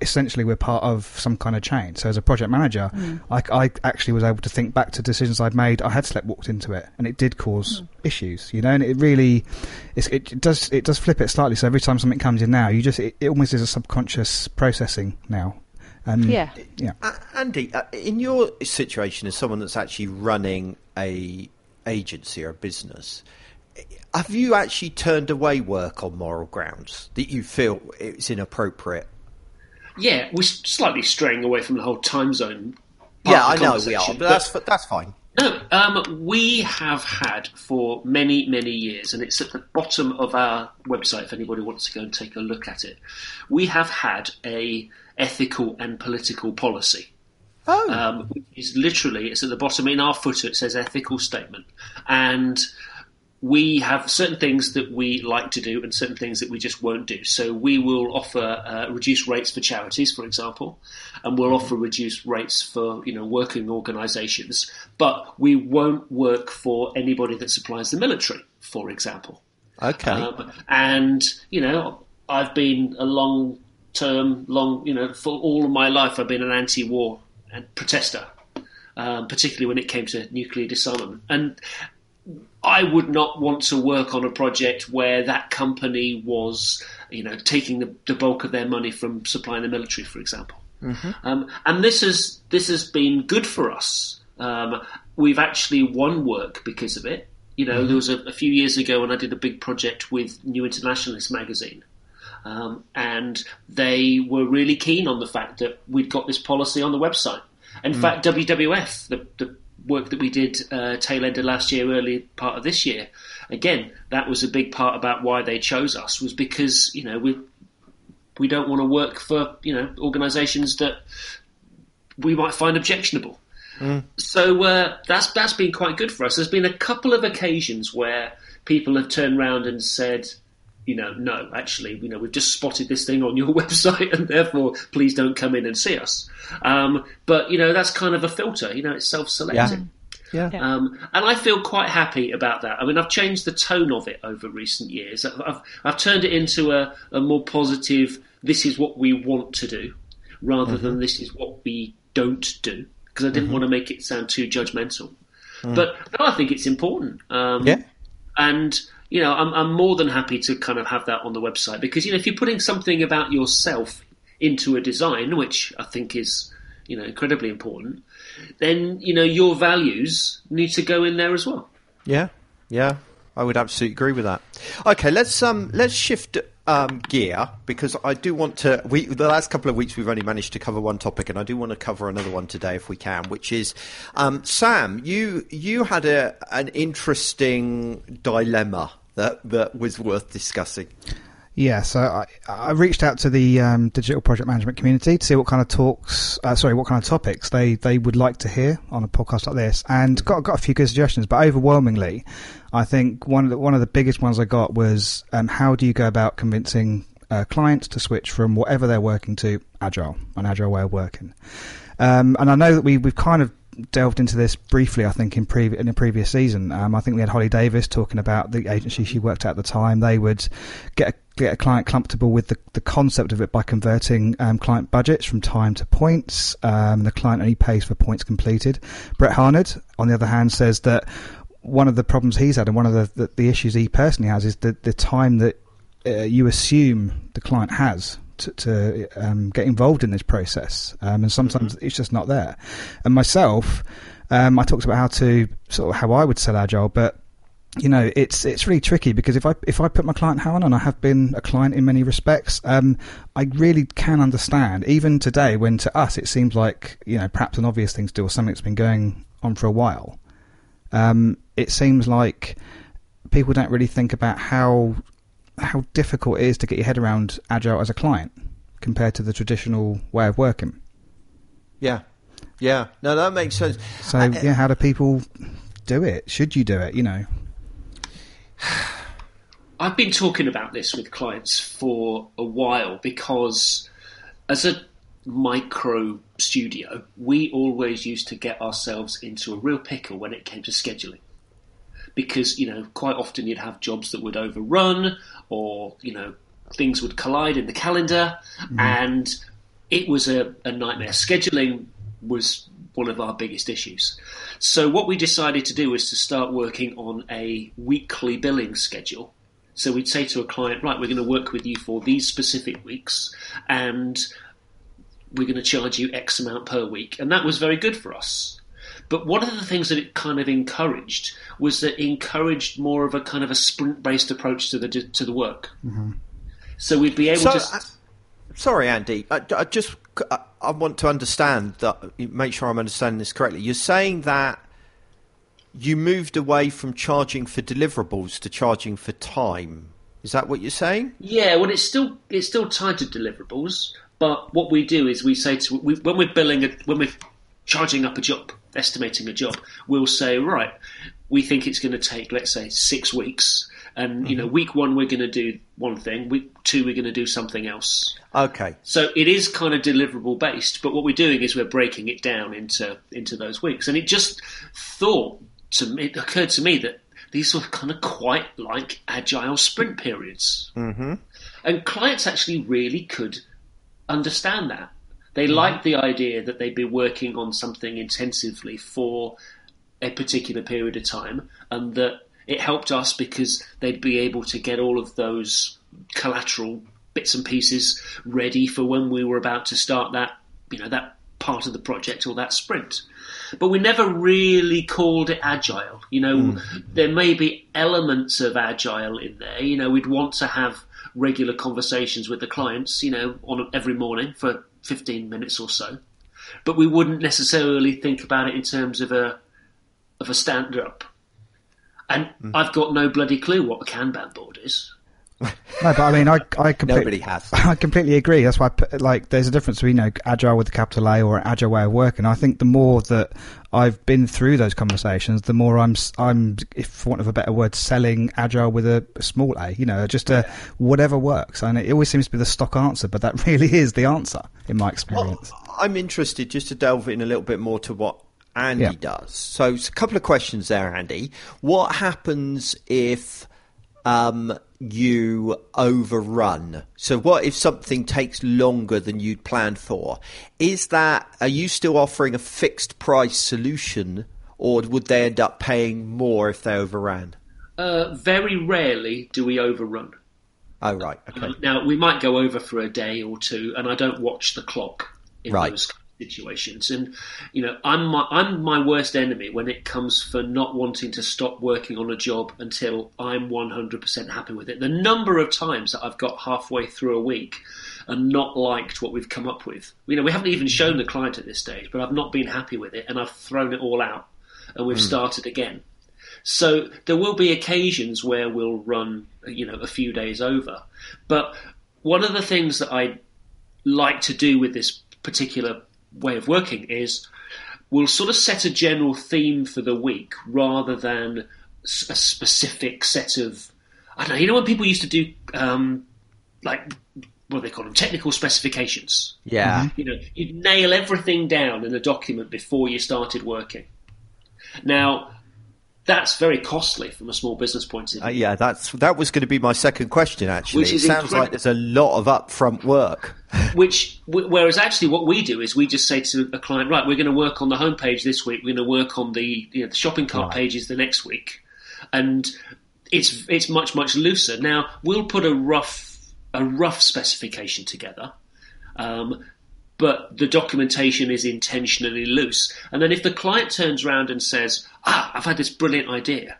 essentially we're part of some kind of chain. So as a project manager, mm. I, I actually was able to think back to decisions I'd made. I had sleepwalked into it, and it did cause mm. issues, you know. And it really, it's, it does it does flip it slightly. So every time something comes in now, you just it, it almost is a subconscious processing now. And yeah, yeah. Uh, Andy, uh, in your situation as someone that's actually running a agency or a business, have you actually turned away work on moral grounds that you feel it's inappropriate? Yeah, we're slightly straying away from the whole time zone part yeah, of the I know we are, but, but that's that's fine. No, um, we have had for many, many years, and it's at the bottom of our website if anybody wants to go and take a look at it, we have had a ethical and political policy. Oh. Um, which is literally, it's at the bottom in our footer, it says ethical statement. And we have certain things that we like to do and certain things that we just won't do. So we will offer uh, reduced rates for charities, for example, and we'll offer reduced rates for, you know, working organisations. But we won't work for anybody that supplies the military, for example. Okay. Um, and, you know, I've been a long-term, long, you know, for all of my life I've been an anti-war protester, um, particularly when it came to nuclear disarmament. And I would not want to work on a project where that company was, you know, taking the, the bulk of their money from supplying the military, for example. Mm-hmm. Um, and this has this has been good for us. Um, we've actually won work because of it. You know, mm-hmm. there was a, a few years ago when I did a big project with New Internationalist magazine, um, and they were really keen on the fact that we'd got this policy on the website. In mm-hmm. fact, W W F, the, the work that we did uh, tail end of last year, early part of this year, again, that was a big part about why they chose us, was because, you know, we we don't want to work for, you know, organisations that we might find objectionable. Mm. So uh, that's that's been quite good for us. There's been a couple of occasions where people have turned around and said, you know, no, actually, you know, we've just spotted this thing on your website and therefore please don't come in and see us. Um, but, you know, that's kind of a filter, you know, it's self-selecting. Yeah. Yeah. Um, and I feel quite happy about that. I mean, I've changed the tone of it over recent years. I've, I've, I've turned it into a, a more positive, this is what we want to do, rather mm-hmm. than this is what we don't do, because I didn't mm-hmm. want to make it sound too judgmental. Mm. But no, I think it's important. Um, yeah. And you know, I'm, I'm more than happy to kind of have that on the website, because, you know, if you're putting something about yourself into a design, which I think is, you know, incredibly important, then, you know, your values need to go in there as well. Yeah, yeah, I would absolutely agree with that. Okay, let's um, let's shift um, gear, because I do want to. We the last couple of weeks we've only managed to cover one topic, and I do want to cover another one today if we can, which is um, Sam. You you had a an interesting dilemma that that was worth discussing. Yeah, so I, I reached out to the um, digital project management community to see what kind of talks, uh, sorry, what kind of topics they, they would like to hear on a podcast like this, and got got a few good suggestions. But overwhelmingly, I think one of the, one of the biggest ones I got was um, how do you go about convincing uh, clients to switch from whatever they're working to agile, an agile way of working. Um, and I know that we, we've kind of delved into this briefly, I think, in, pre- in a previous season. Um, I think we had Holly Davis talking about the agency she worked at at the time. They would get a, get a client comfortable with the, the concept of it by converting um, client budgets from time to points. Um, the client only pays for points completed. Brett Harnard, on the other hand, says that one of the problems he's had and one of the, the, the issues he personally has is the, the time that uh, you assume the client has to, to um, get involved in this process, um, and sometimes mm-hmm. it's just not there. And myself, um, I talked about how to sort of how I would sell agile, but you know, it's it's really tricky because if I if I put my client hat on, and I have been a client in many respects, um, I really can understand even today when to us it seems like, you know, perhaps an obvious thing to do or something that's been going on for a while. Um, it seems like people don't really think about how. how difficult it is to get your head around agile as a client compared to the traditional way of working. Yeah. Yeah. No, that makes sense. So I, yeah, how do people do it? Should you do it? You know, I've been talking about this with clients for a while because as a micro studio, we always used to get ourselves into a real pickle when it came to scheduling. Because, you know, quite often you'd have jobs that would overrun or, you know, things would collide in the calendar. Mm. And it was a, a nightmare. Scheduling was one of our biggest issues. So what we decided to do was to start working on a weekly billing schedule. So we'd say to a client, right, we're going to work with you for these specific weeks and we're going to charge you X amount per week. And that was very good for us. But one of the things that it kind of encouraged was that it encouraged more of a kind of a sprint-based approach to the to the work. Mm-hmm. So we'd be able so, to. Uh, sorry, Andy. I, I just I, I want to understand that. Make sure I'm understanding this correctly. You're saying that you moved away from charging for deliverables to charging for time. Is that what you're saying? Yeah. Well, it's still it's still tied to deliverables. But what we do is we say to we, when we're billing a, when we're charging up a job. Estimating a job, we'll say, right, we think it's going to take, let's say, six weeks. And, mm-hmm. you know, week one, we're going to do one thing. Week two, we're going to do something else. Okay. So it is kind of deliverable based, but what we're doing is we're breaking it down into, into those weeks. And it just thought to me, it occurred to me that these were kind of quite like agile sprint periods. Mm-hmm. And clients actually really could understand that. They like the idea that they'd be working on something intensively for a particular period of time, and that it helped us because they'd be able to get all of those collateral bits and pieces ready for when we were about to start that, you know, that part of the project or that sprint. But we never really called it agile. You know, mm. there may be elements of agile in there. You know, we'd want to have regular conversations with the clients, you know, on every morning for fifteen minutes or so, but we wouldn't necessarily think about it in terms of a of a stand-up. And mm. I've got no bloody clue what a Kanban board is. No, but I mean, I, I completely, nobody has. I completely agree. That's why, I put, like, there's a difference between, you know, agile with a capital A or an agile way of working. I think the more that I've been through those conversations, the more I'm, I'm, if for want of a better word, selling agile with a, a small A. You know, just a whatever works. And it always seems to be the stock answer, but that really is the answer in my experience. Well, I'm interested just to delve in a little bit more to what Andy yeah. does. So, it's a couple of questions there, Andy. What happens if um you overrun? So what if something takes longer than you'd planned for? Is that, are you still offering a fixed price solution, or would they end up paying more if they overran? Uh, very rarely do we overrun. Oh, right. Okay. Um, now, we might go over for a day or two, and I don't watch the clock in right. those situations. And, you know, I'm my, I'm my worst enemy when it comes for not wanting to stop working on a job until I'm one hundred percent happy with it. The number of times that I've got halfway through a week and not liked what we've come up with. You know, we haven't even shown the client at this stage, but I've not been happy with it and I've thrown it all out and we've mm. started again. So there will be occasions where we'll run, you know, a few days over. But one of the things that I like to do with this particular way of working is we'll sort of set a general theme for the week rather than a specific set of, I don't know, you know when people used to do um, like what they call them, technical specifications. Yeah. You know, you'd nail everything down in a document before you started working. Now, that's very costly from a small business point of view. Uh, yeah, that's that was going to be my second question, actually. Which is it sounds incredible. Like there's a lot of upfront work. Which, whereas actually what we do is we just say to a client, right, we're going to work on the homepage this week, we're going to work on the, you know, the shopping cart right. pages the next week. And it's it's much, much looser. Now, we'll put a rough, a rough specification together, um, but the documentation is intentionally loose. And then if the client turns around and says, ah, I've had this brilliant idea,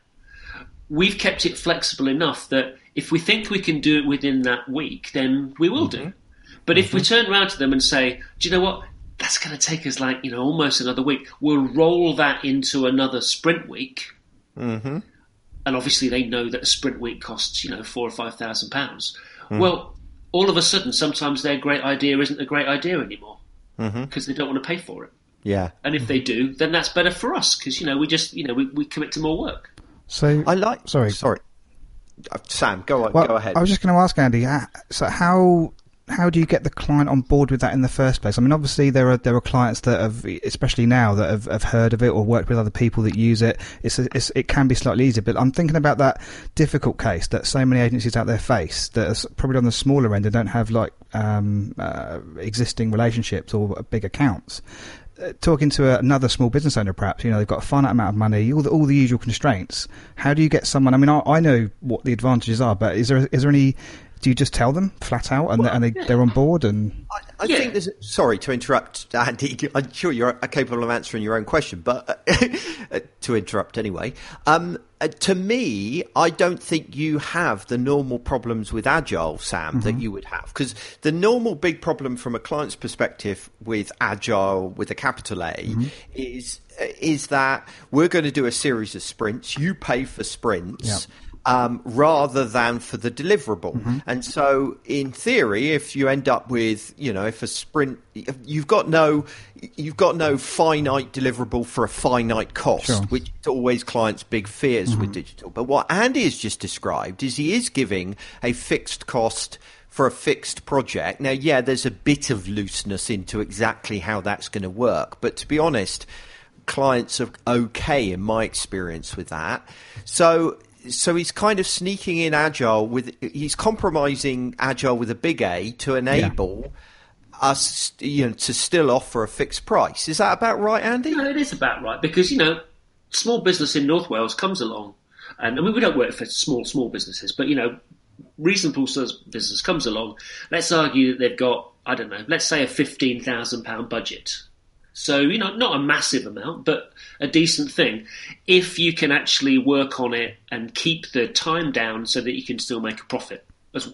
we've kept it flexible enough that if we think we can do it within that week, then we will mm-hmm. do. But mm-hmm. if we turn around to them and say, do you know what, that's going to take us like, you know, almost another week, we'll roll that into another sprint week. Mm-hmm. And obviously they know that a sprint week costs, you know, four or five thousand pounds. Mm. Well, all of a sudden, sometimes their great idea isn't a great idea anymore because mm-hmm. they don't want to pay for it. Yeah. And if mm-hmm. they do, then that's better for us because, you know, we just, you know, we, we commit to more work. So I like. Sorry. Sorry. Sam, go on. Well, go ahead. I was just going to ask Andy, so how... How do you get the client on board with that in the first place? I mean, obviously there are there are clients that have, especially now, that have, have heard of it or worked with other people that use it. It's, a, it's it can be slightly easier, but I'm thinking about that difficult case that so many agencies out there face that are probably on the smaller end and don't have like um, uh, existing relationships or big accounts. Uh, talking to a, another small business owner, perhaps, you know, they've got a finite amount of money, all the, all the usual constraints. How do you get someone? I mean, I, I know what the advantages are, but is there is there any? Do you just tell them flat out and, well, they, and they, yeah. they're on board? And I, I yeah. think there's... Sorry to interrupt, Andy. I'm sure you're capable of answering your own question, but uh, to interrupt anyway. Um, uh, to me, I don't think you have the normal problems with Agile, Sam, mm-hmm. that you would have. Because the normal big problem from a client's perspective with Agile, with a capital A, mm-hmm. is, is that we're going to do a series of sprints. You pay for sprints. Yeah. Um, rather than for the deliverable. Mm-hmm. And so in theory, if you end up with, you know, if a sprint, if you've got no, you've got no finite deliverable for a finite cost, sure. which is always clients' big fears mm-hmm. with digital. But what Andy has just described is he is giving a fixed cost for a fixed project. Now, yeah, there's a bit of looseness into exactly how that's going to work. But to be honest, clients are okay in my experience with that. So, So he's kind of sneaking in Agile with, he's compromising Agile with a big A to enable yeah. us, you know, to still offer a fixed price. Is that about right, Andy? No, it is about right because, you know, small business in North Wales comes along, and I mean, we don't work for small, small businesses, but, you know, reasonable business comes along. Let's argue that they've got, I don't know, let's say a fifteen thousand pounds budget. So, you know, not a massive amount, but a decent thing. If you can actually work on it and keep the time down so that you can still make a profit as,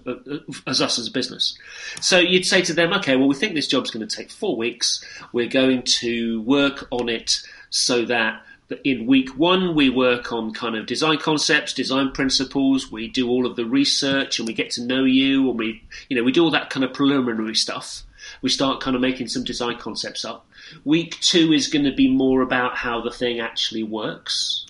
as us as a business. So you'd say to them, OK, well, we think this job's going to take four weeks. We're going to work on it so that in week one, we work on kind of design concepts, design principles. We do all of the research and we get to know you and we, you know, we do all that kind of preliminary stuff. We start kind of making some design concepts up. Week two is going to be more about how the thing actually works.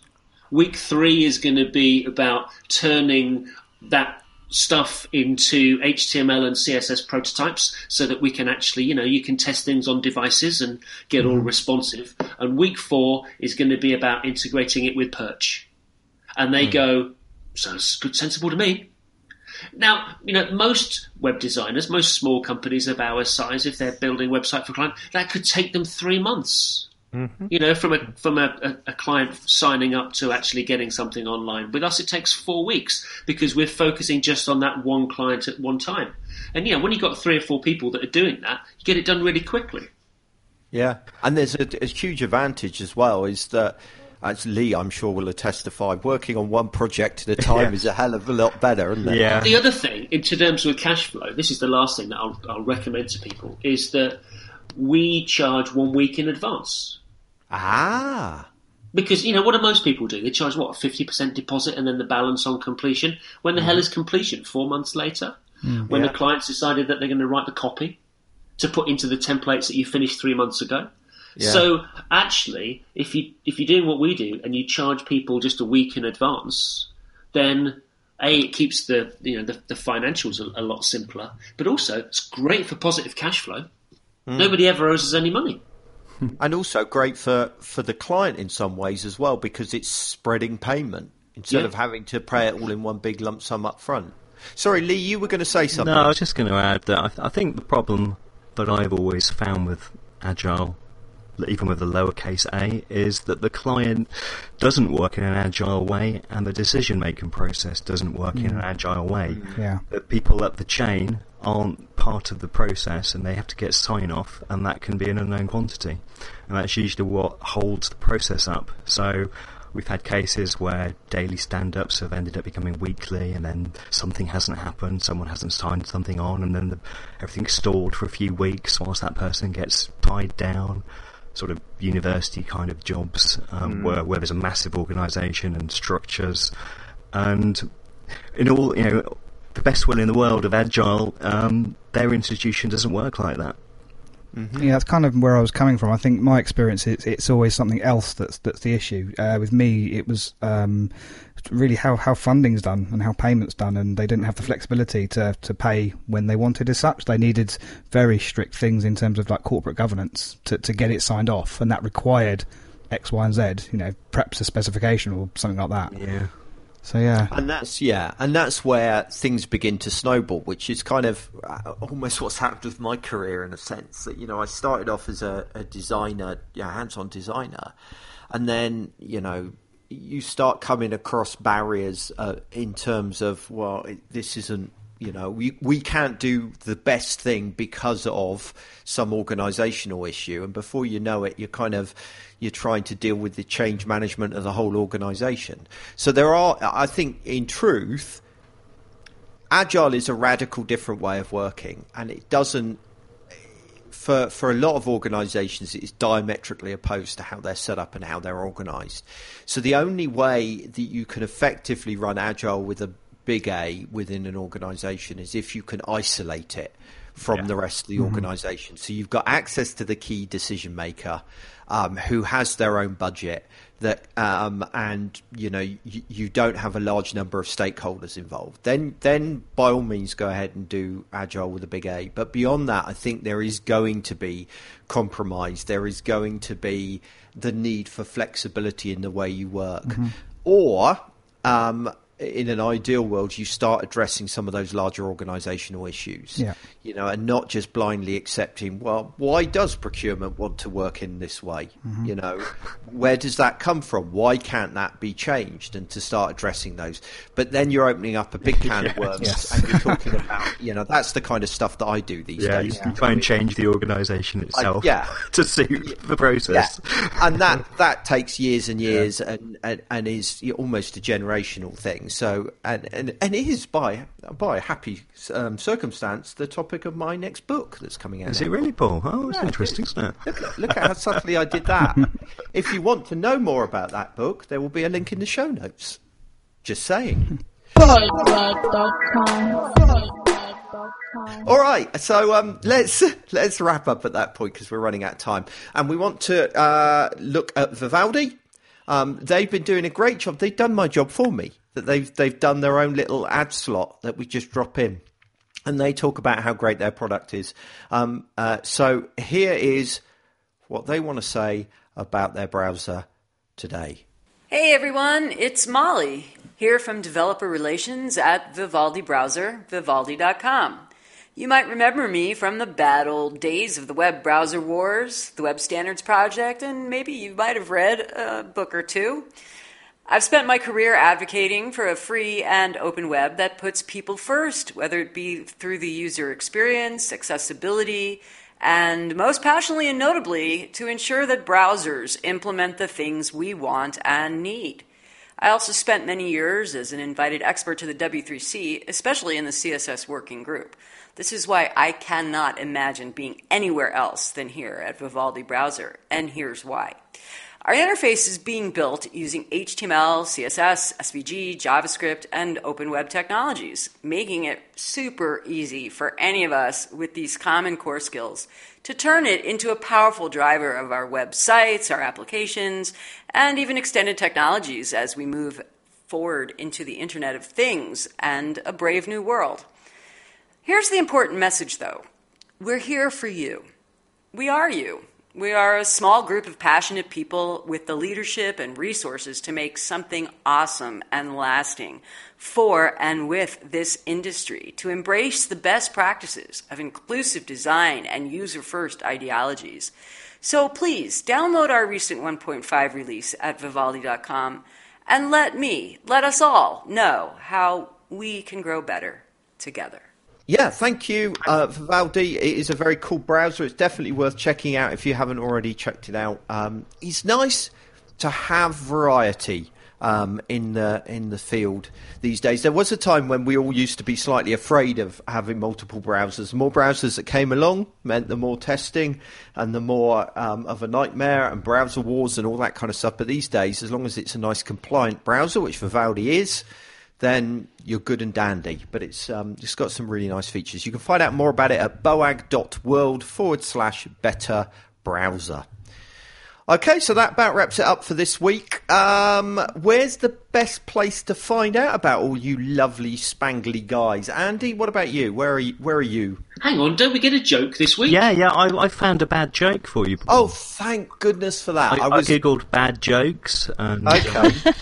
Week three is going to be about turning that stuff into H T M L and C S S prototypes so that we can actually, you know, you can test things on devices and get all responsive. And week four is going to be about integrating it with Perch. And they mm. go, sounds good, sensible to me. Now, you know, most web designers, most small companies of our size, if they're building a website for a client, that could take them three months. Mm-hmm. You know, from a from a, a client signing up to actually getting something online. With us, it takes four weeks because we're focusing just on that one client at one time. And, you know, when you've got three or four people that are doing that, you get it done really quickly. Yeah, and there's a, a huge advantage as well is that, as Lee, I'm sure, will testify, working on one project at a time yeah. is a hell of a lot better, isn't it? Yeah. The other thing, in terms of cash flow, this is the last thing that I'll, I'll recommend to people, is that we charge one week in advance. Ah. Because, you know, what do most people do? They charge, what, a fifty percent deposit and then the balance on completion? When the mm. hell is completion? Four months later? Mm, when yeah. the client's decided that they're going to write the copy to put into the templates that you finished three months ago? Yeah. So actually, if you if you're doing what we do and you charge people just a week in advance, then A, it keeps the you know the, the financials a, a lot simpler, but also it's great for positive cash flow. Mm. Nobody ever owes us any money. And also great for, for the client in some ways as well, because it's spreading payment instead yeah. of having to pay it all in one big lump sum up front. Sorry, Lee, you were going to say something. No, I was just going to add that I, th- I think the problem that I've always found with Agile, even with the lowercase a, is that the client doesn't work in an agile way and the decision-making process doesn't work mm. in an agile way. Yeah. The people up the chain aren't part of the process and they have to get sign-off, and that can be an unknown quantity. And that's usually what holds the process up. So we've had cases where daily stand-ups have ended up becoming weekly, and then something hasn't happened, someone hasn't signed something on, and then the, everything's stalled for a few weeks whilst that person gets tied down. Sort of university kind of jobs, um, mm. where, where there's a massive organisation and structures, and in all you know, the best will in the world of Agile, um, their institution doesn't work like that. Mm-hmm. Yeah, that's kind of where I was coming from. I think my experience is it's always something else that's that's the issue. Uh, with me, it was um, really how, how funding's done and how payment's done, and they didn't have the flexibility to, to pay when they wanted as such. They needed very strict things in terms of like corporate governance to, to get it signed off, and that required X, Y, and Z, you know, perhaps a specification or something like that. Yeah. So yeah, and that's yeah, and that's where things begin to snowball, which is kind of almost what's happened with my career in a sense. That you know, I started off as a, a designer, yeah, hands-on designer, and then you know, you start coming across barriers uh, in terms of well, it, this isn't. You know, we, we can't do the best thing because of some organisational issue. And before you know it, you're kind of, you're trying to deal with the change management of the whole organisation. So there are, I think, in truth, Agile is a radical different way of working. And it doesn't, for, for a lot of organisations, it is diametrically opposed to how they're set up and how they're organised. So the only way that you can effectively run Agile with a big A within an organization is if you can isolate it from yeah. the rest of the organization. Mm-hmm. So you've got access to the key decision maker um, who has their own budget that um, and you know you, you don't have a large number of stakeholders involved. Then then by all means go ahead and do Agile with a big A. But beyond that, I think there is going to be compromise. There is going to be the need for flexibility in the way you work. Mm-hmm. Or um in an ideal world, you start addressing some of those larger organizational issues, yeah. you know, and not just blindly accepting, well, why does procurement want to work in this way? Mm-hmm. You know, where does that come from? Why can't that be changed? And to start addressing those. But then you're opening up a big can yeah, of worms yes. and you're talking about, you know, that's the kind of stuff that I do these yeah, days. You yeah. try and change the organization itself I, yeah. to suit the process. Yeah. And that, that takes years and years yeah. and, and, and is almost a generational thing. So and, and and it is by by a happy um, circumstance the topic of my next book that's coming out. Is now. It really, Paul? Oh, it's yeah, interesting, isn't it? Look, look at how subtly I did that. If you want to know more about that book, there will be a link in the show notes. Just saying. All right, so um, let's let's wrap up at that point because we're running out of time, and we want to uh, look at Vivaldi. Um, they've been doing a great job. They've done my job for me. That they've they've done their own little ad slot that we just drop in, and they talk about how great their product is. Um, uh, so here is what they want to say about their browser today. Hey everyone, it's Molly here from Developer Relations at Vivaldi Browser, Vivaldi dot com. You might remember me from the bad old days of the web browser wars, the Web Standards Project, and maybe you might have read a book or two. I've spent my career advocating for a free and open web that puts people first, whether it be through the user experience, accessibility, and most passionately and notably, to ensure that browsers implement the things we want and need. I also spent many years as an invited expert to the W three C, especially in the C S S working group. This is why I cannot imagine being anywhere else than here at Vivaldi Browser, and here's why. Our interface is being built using H T M L, C S S, S V G, JavaScript, and open web technologies, making it super easy for any of us with these common core skills to turn it into a powerful driver of our websites, our applications, and even extended technologies as we move forward into the Internet of Things and a brave new world. Here's the important message, though. We're here for you. We are you. We are a small group of passionate people with the leadership and resources to make something awesome and lasting for and with this industry, to embrace the best practices of inclusive design and user-first ideologies. So please download our recent one point five release at Vivaldi dot com and let me, let us all know how we can grow better together. Yeah, thank you, uh, Vivaldi. It is a very cool browser. It's definitely worth checking out if you haven't already checked it out. Um, it's nice to have variety um, in the in the field these days. There was a time when we all used to be slightly afraid of having multiple browsers. The more browsers that came along meant the more testing and the more um, of a nightmare and browser wars and all that kind of stuff. But these days, as long as it's a nice compliant browser, which Vivaldi is, then you're good and dandy. But it's um, it's got some really nice features. You can find out more about it at boag.world forward slash better browser. Okay, so that about wraps it up for this week. Um, where's the best place to find out about all you lovely, spangly guys? Andy, what about you? Where are you? Where are you? Hang on, don't we get a joke this week? Yeah, yeah, I, I found a bad joke for you, Paul. Oh, thank goodness for that. I, I, was... I Googled bad jokes. And... Okay.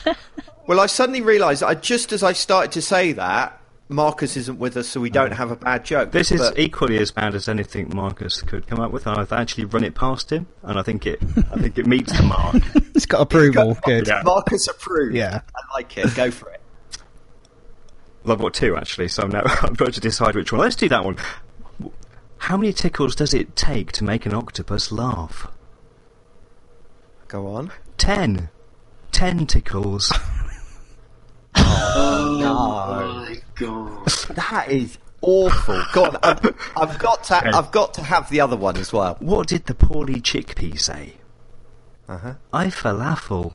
Well, I suddenly realised, just as I started to say that, Marcus isn't with us, so we don't have a bad joke. This is but... equally as bad as anything Marcus could come up with. I've actually run it past him, and I think it I think it meets the mark. It's got approval. It's got, good. Yeah. Marcus approved. Yeah. I like it. Go for it. Well, I've got two, actually, so I'm now I'm trying to decide which one. Let's do that one. How many tickles does it take to make an octopus laugh? Go on. Ten. Ten tickles. Oh, oh my God! That is awful. God, I've, I've got to, I've got to have the other one as well. What did the poorly chickpea say? Uh huh. I falafel.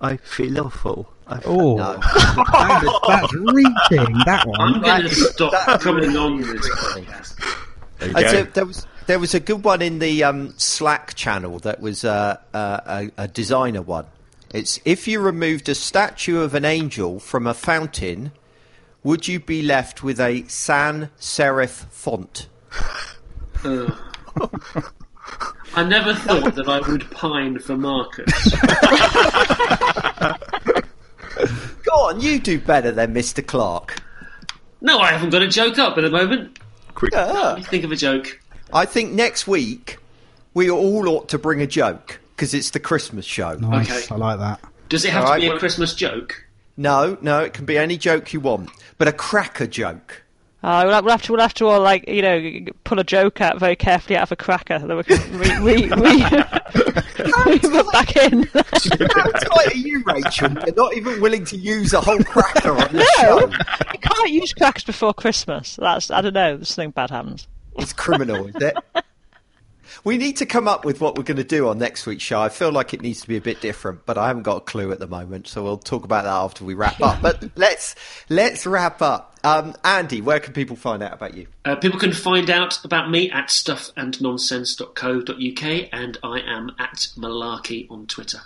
I feel awful. I oh, no. that, that's reaching. That one. I'm going to stop coming on this podcast. There, and so there was there was a good one in the um, Slack channel that was uh, uh, a, a designer one. It's, if you removed a statue of an angel from a fountain, would you be left with a sans-serif font? Uh, I never thought that I would pine for Marcus. Go on, you do better than Mister Clark. No, I haven't got a joke up at the moment. Quick. Yeah. Let me think of a joke. I think next week we all ought to bring a joke. Because it's the Christmas show. Nice, okay. I like that. Does it have All to right? be a Christmas joke? No, no, it can be any joke you want, but a cracker joke. Uh, we'll have to, we'll have to all, like, you know, pull a joke out very carefully out of a cracker that we can re, re, re, re, re put back in. How tight are you, Rachel? You're not even willing to use a whole cracker on the no, show. You can't use crackers before Christmas. That's, I don't know, something bad happens. It's criminal, is it? We need to come up with what we're going to do on next week's show. I feel like it needs to be a bit different, but I haven't got a clue at the moment, so we'll talk about that after we wrap up. But let's let's wrap up. Um, Andy, where can people find out about you? Uh, people can find out about me at stuff and nonsense dot co dot uk, and I am at Malarkey on Twitter.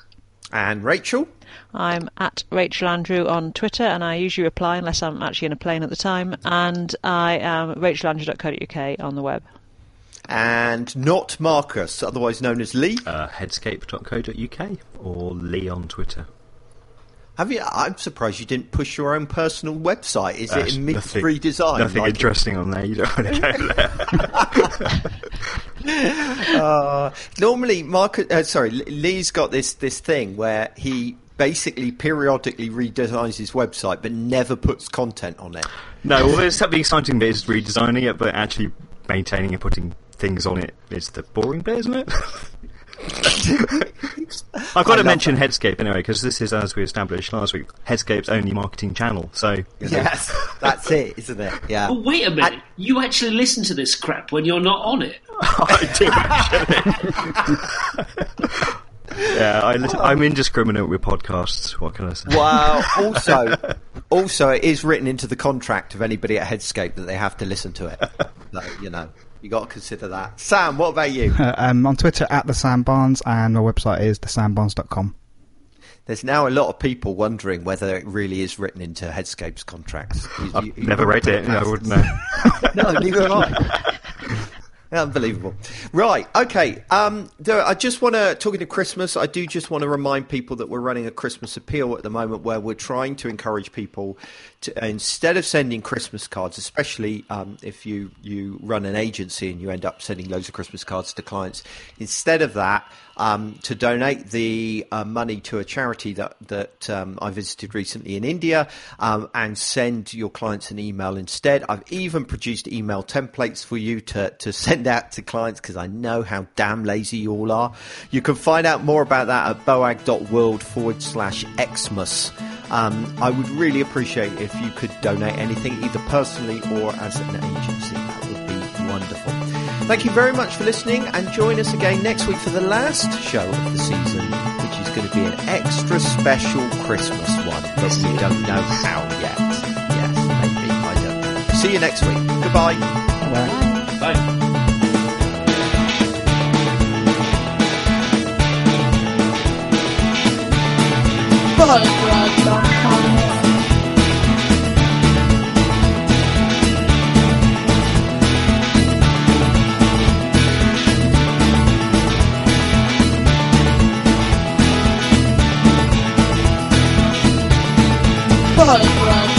And Rachel? I'm at Rachel Andrew on Twitter, and I usually reply unless I'm actually in a plane at the time, and I am at rachel andrew dot co dot uk on the web. And not Marcus, otherwise known as Lee. Uh, headscape dot co dot uk or Lee on Twitter. Have you? I'm surprised you didn't push your own personal website. Is uh, it in mid-free design? Nothing like interesting it? on there. You don't want to go there. uh, normally, Marcus. Uh, sorry, Lee's got this this thing where he basically periodically redesigns his website, but never puts content on it. No, well, it's the exciting bit is redesigning it, but actually maintaining and putting things on it is the boring bit, isn't it? I've got I to mention that. Headscape anyway, because this is, as we established last week, Headscape's only marketing channel. So you know. Yes, that's it, isn't it? Yeah. Well, wait a minute. I... You actually listen to this crap when you're not on it. I do, actually. Yeah, I listen, I'm indiscriminate with podcasts. What can I say? Well, also, also, it is written into the contract of anybody at Headscape that they have to listen to it. So, you know, you got to consider that. Sam, what about you? Uh, I'm on Twitter at the Sam Barnes, and my website is the sam barnes dot com. there's now a lot of people wondering whether it really is written into Headscape's contracts. You, I've you, never read it. I wouldn't know. No, neither have I. Unbelievable. Right. Okay. Um, there, I just want to, talking to Christmas, I do just want to remind people that we're running a Christmas appeal at the moment where we're trying to encourage people to, instead of sending Christmas cards, especially um, if you, you run an agency and you end up sending loads of Christmas cards to clients, instead of that, um, to donate the uh, money to a charity that, that um, I visited recently in India um, and send your clients an email instead. I've even produced email templates for you to, to send out to clients because I know how damn lazy you all are. You can find out more about that at boag.world forward slash Xmas. Um, I would really appreciate if you could donate anything, either personally or as an agency. That would be wonderful. Thank you very much for listening, and join us again next week for the last show of the season, which is going to be an extra special Christmas one that we don't know how yet. Yes, maybe. I don't know. See you next week. Goodbye. Bye. Bye. Boag World dot com Boag World.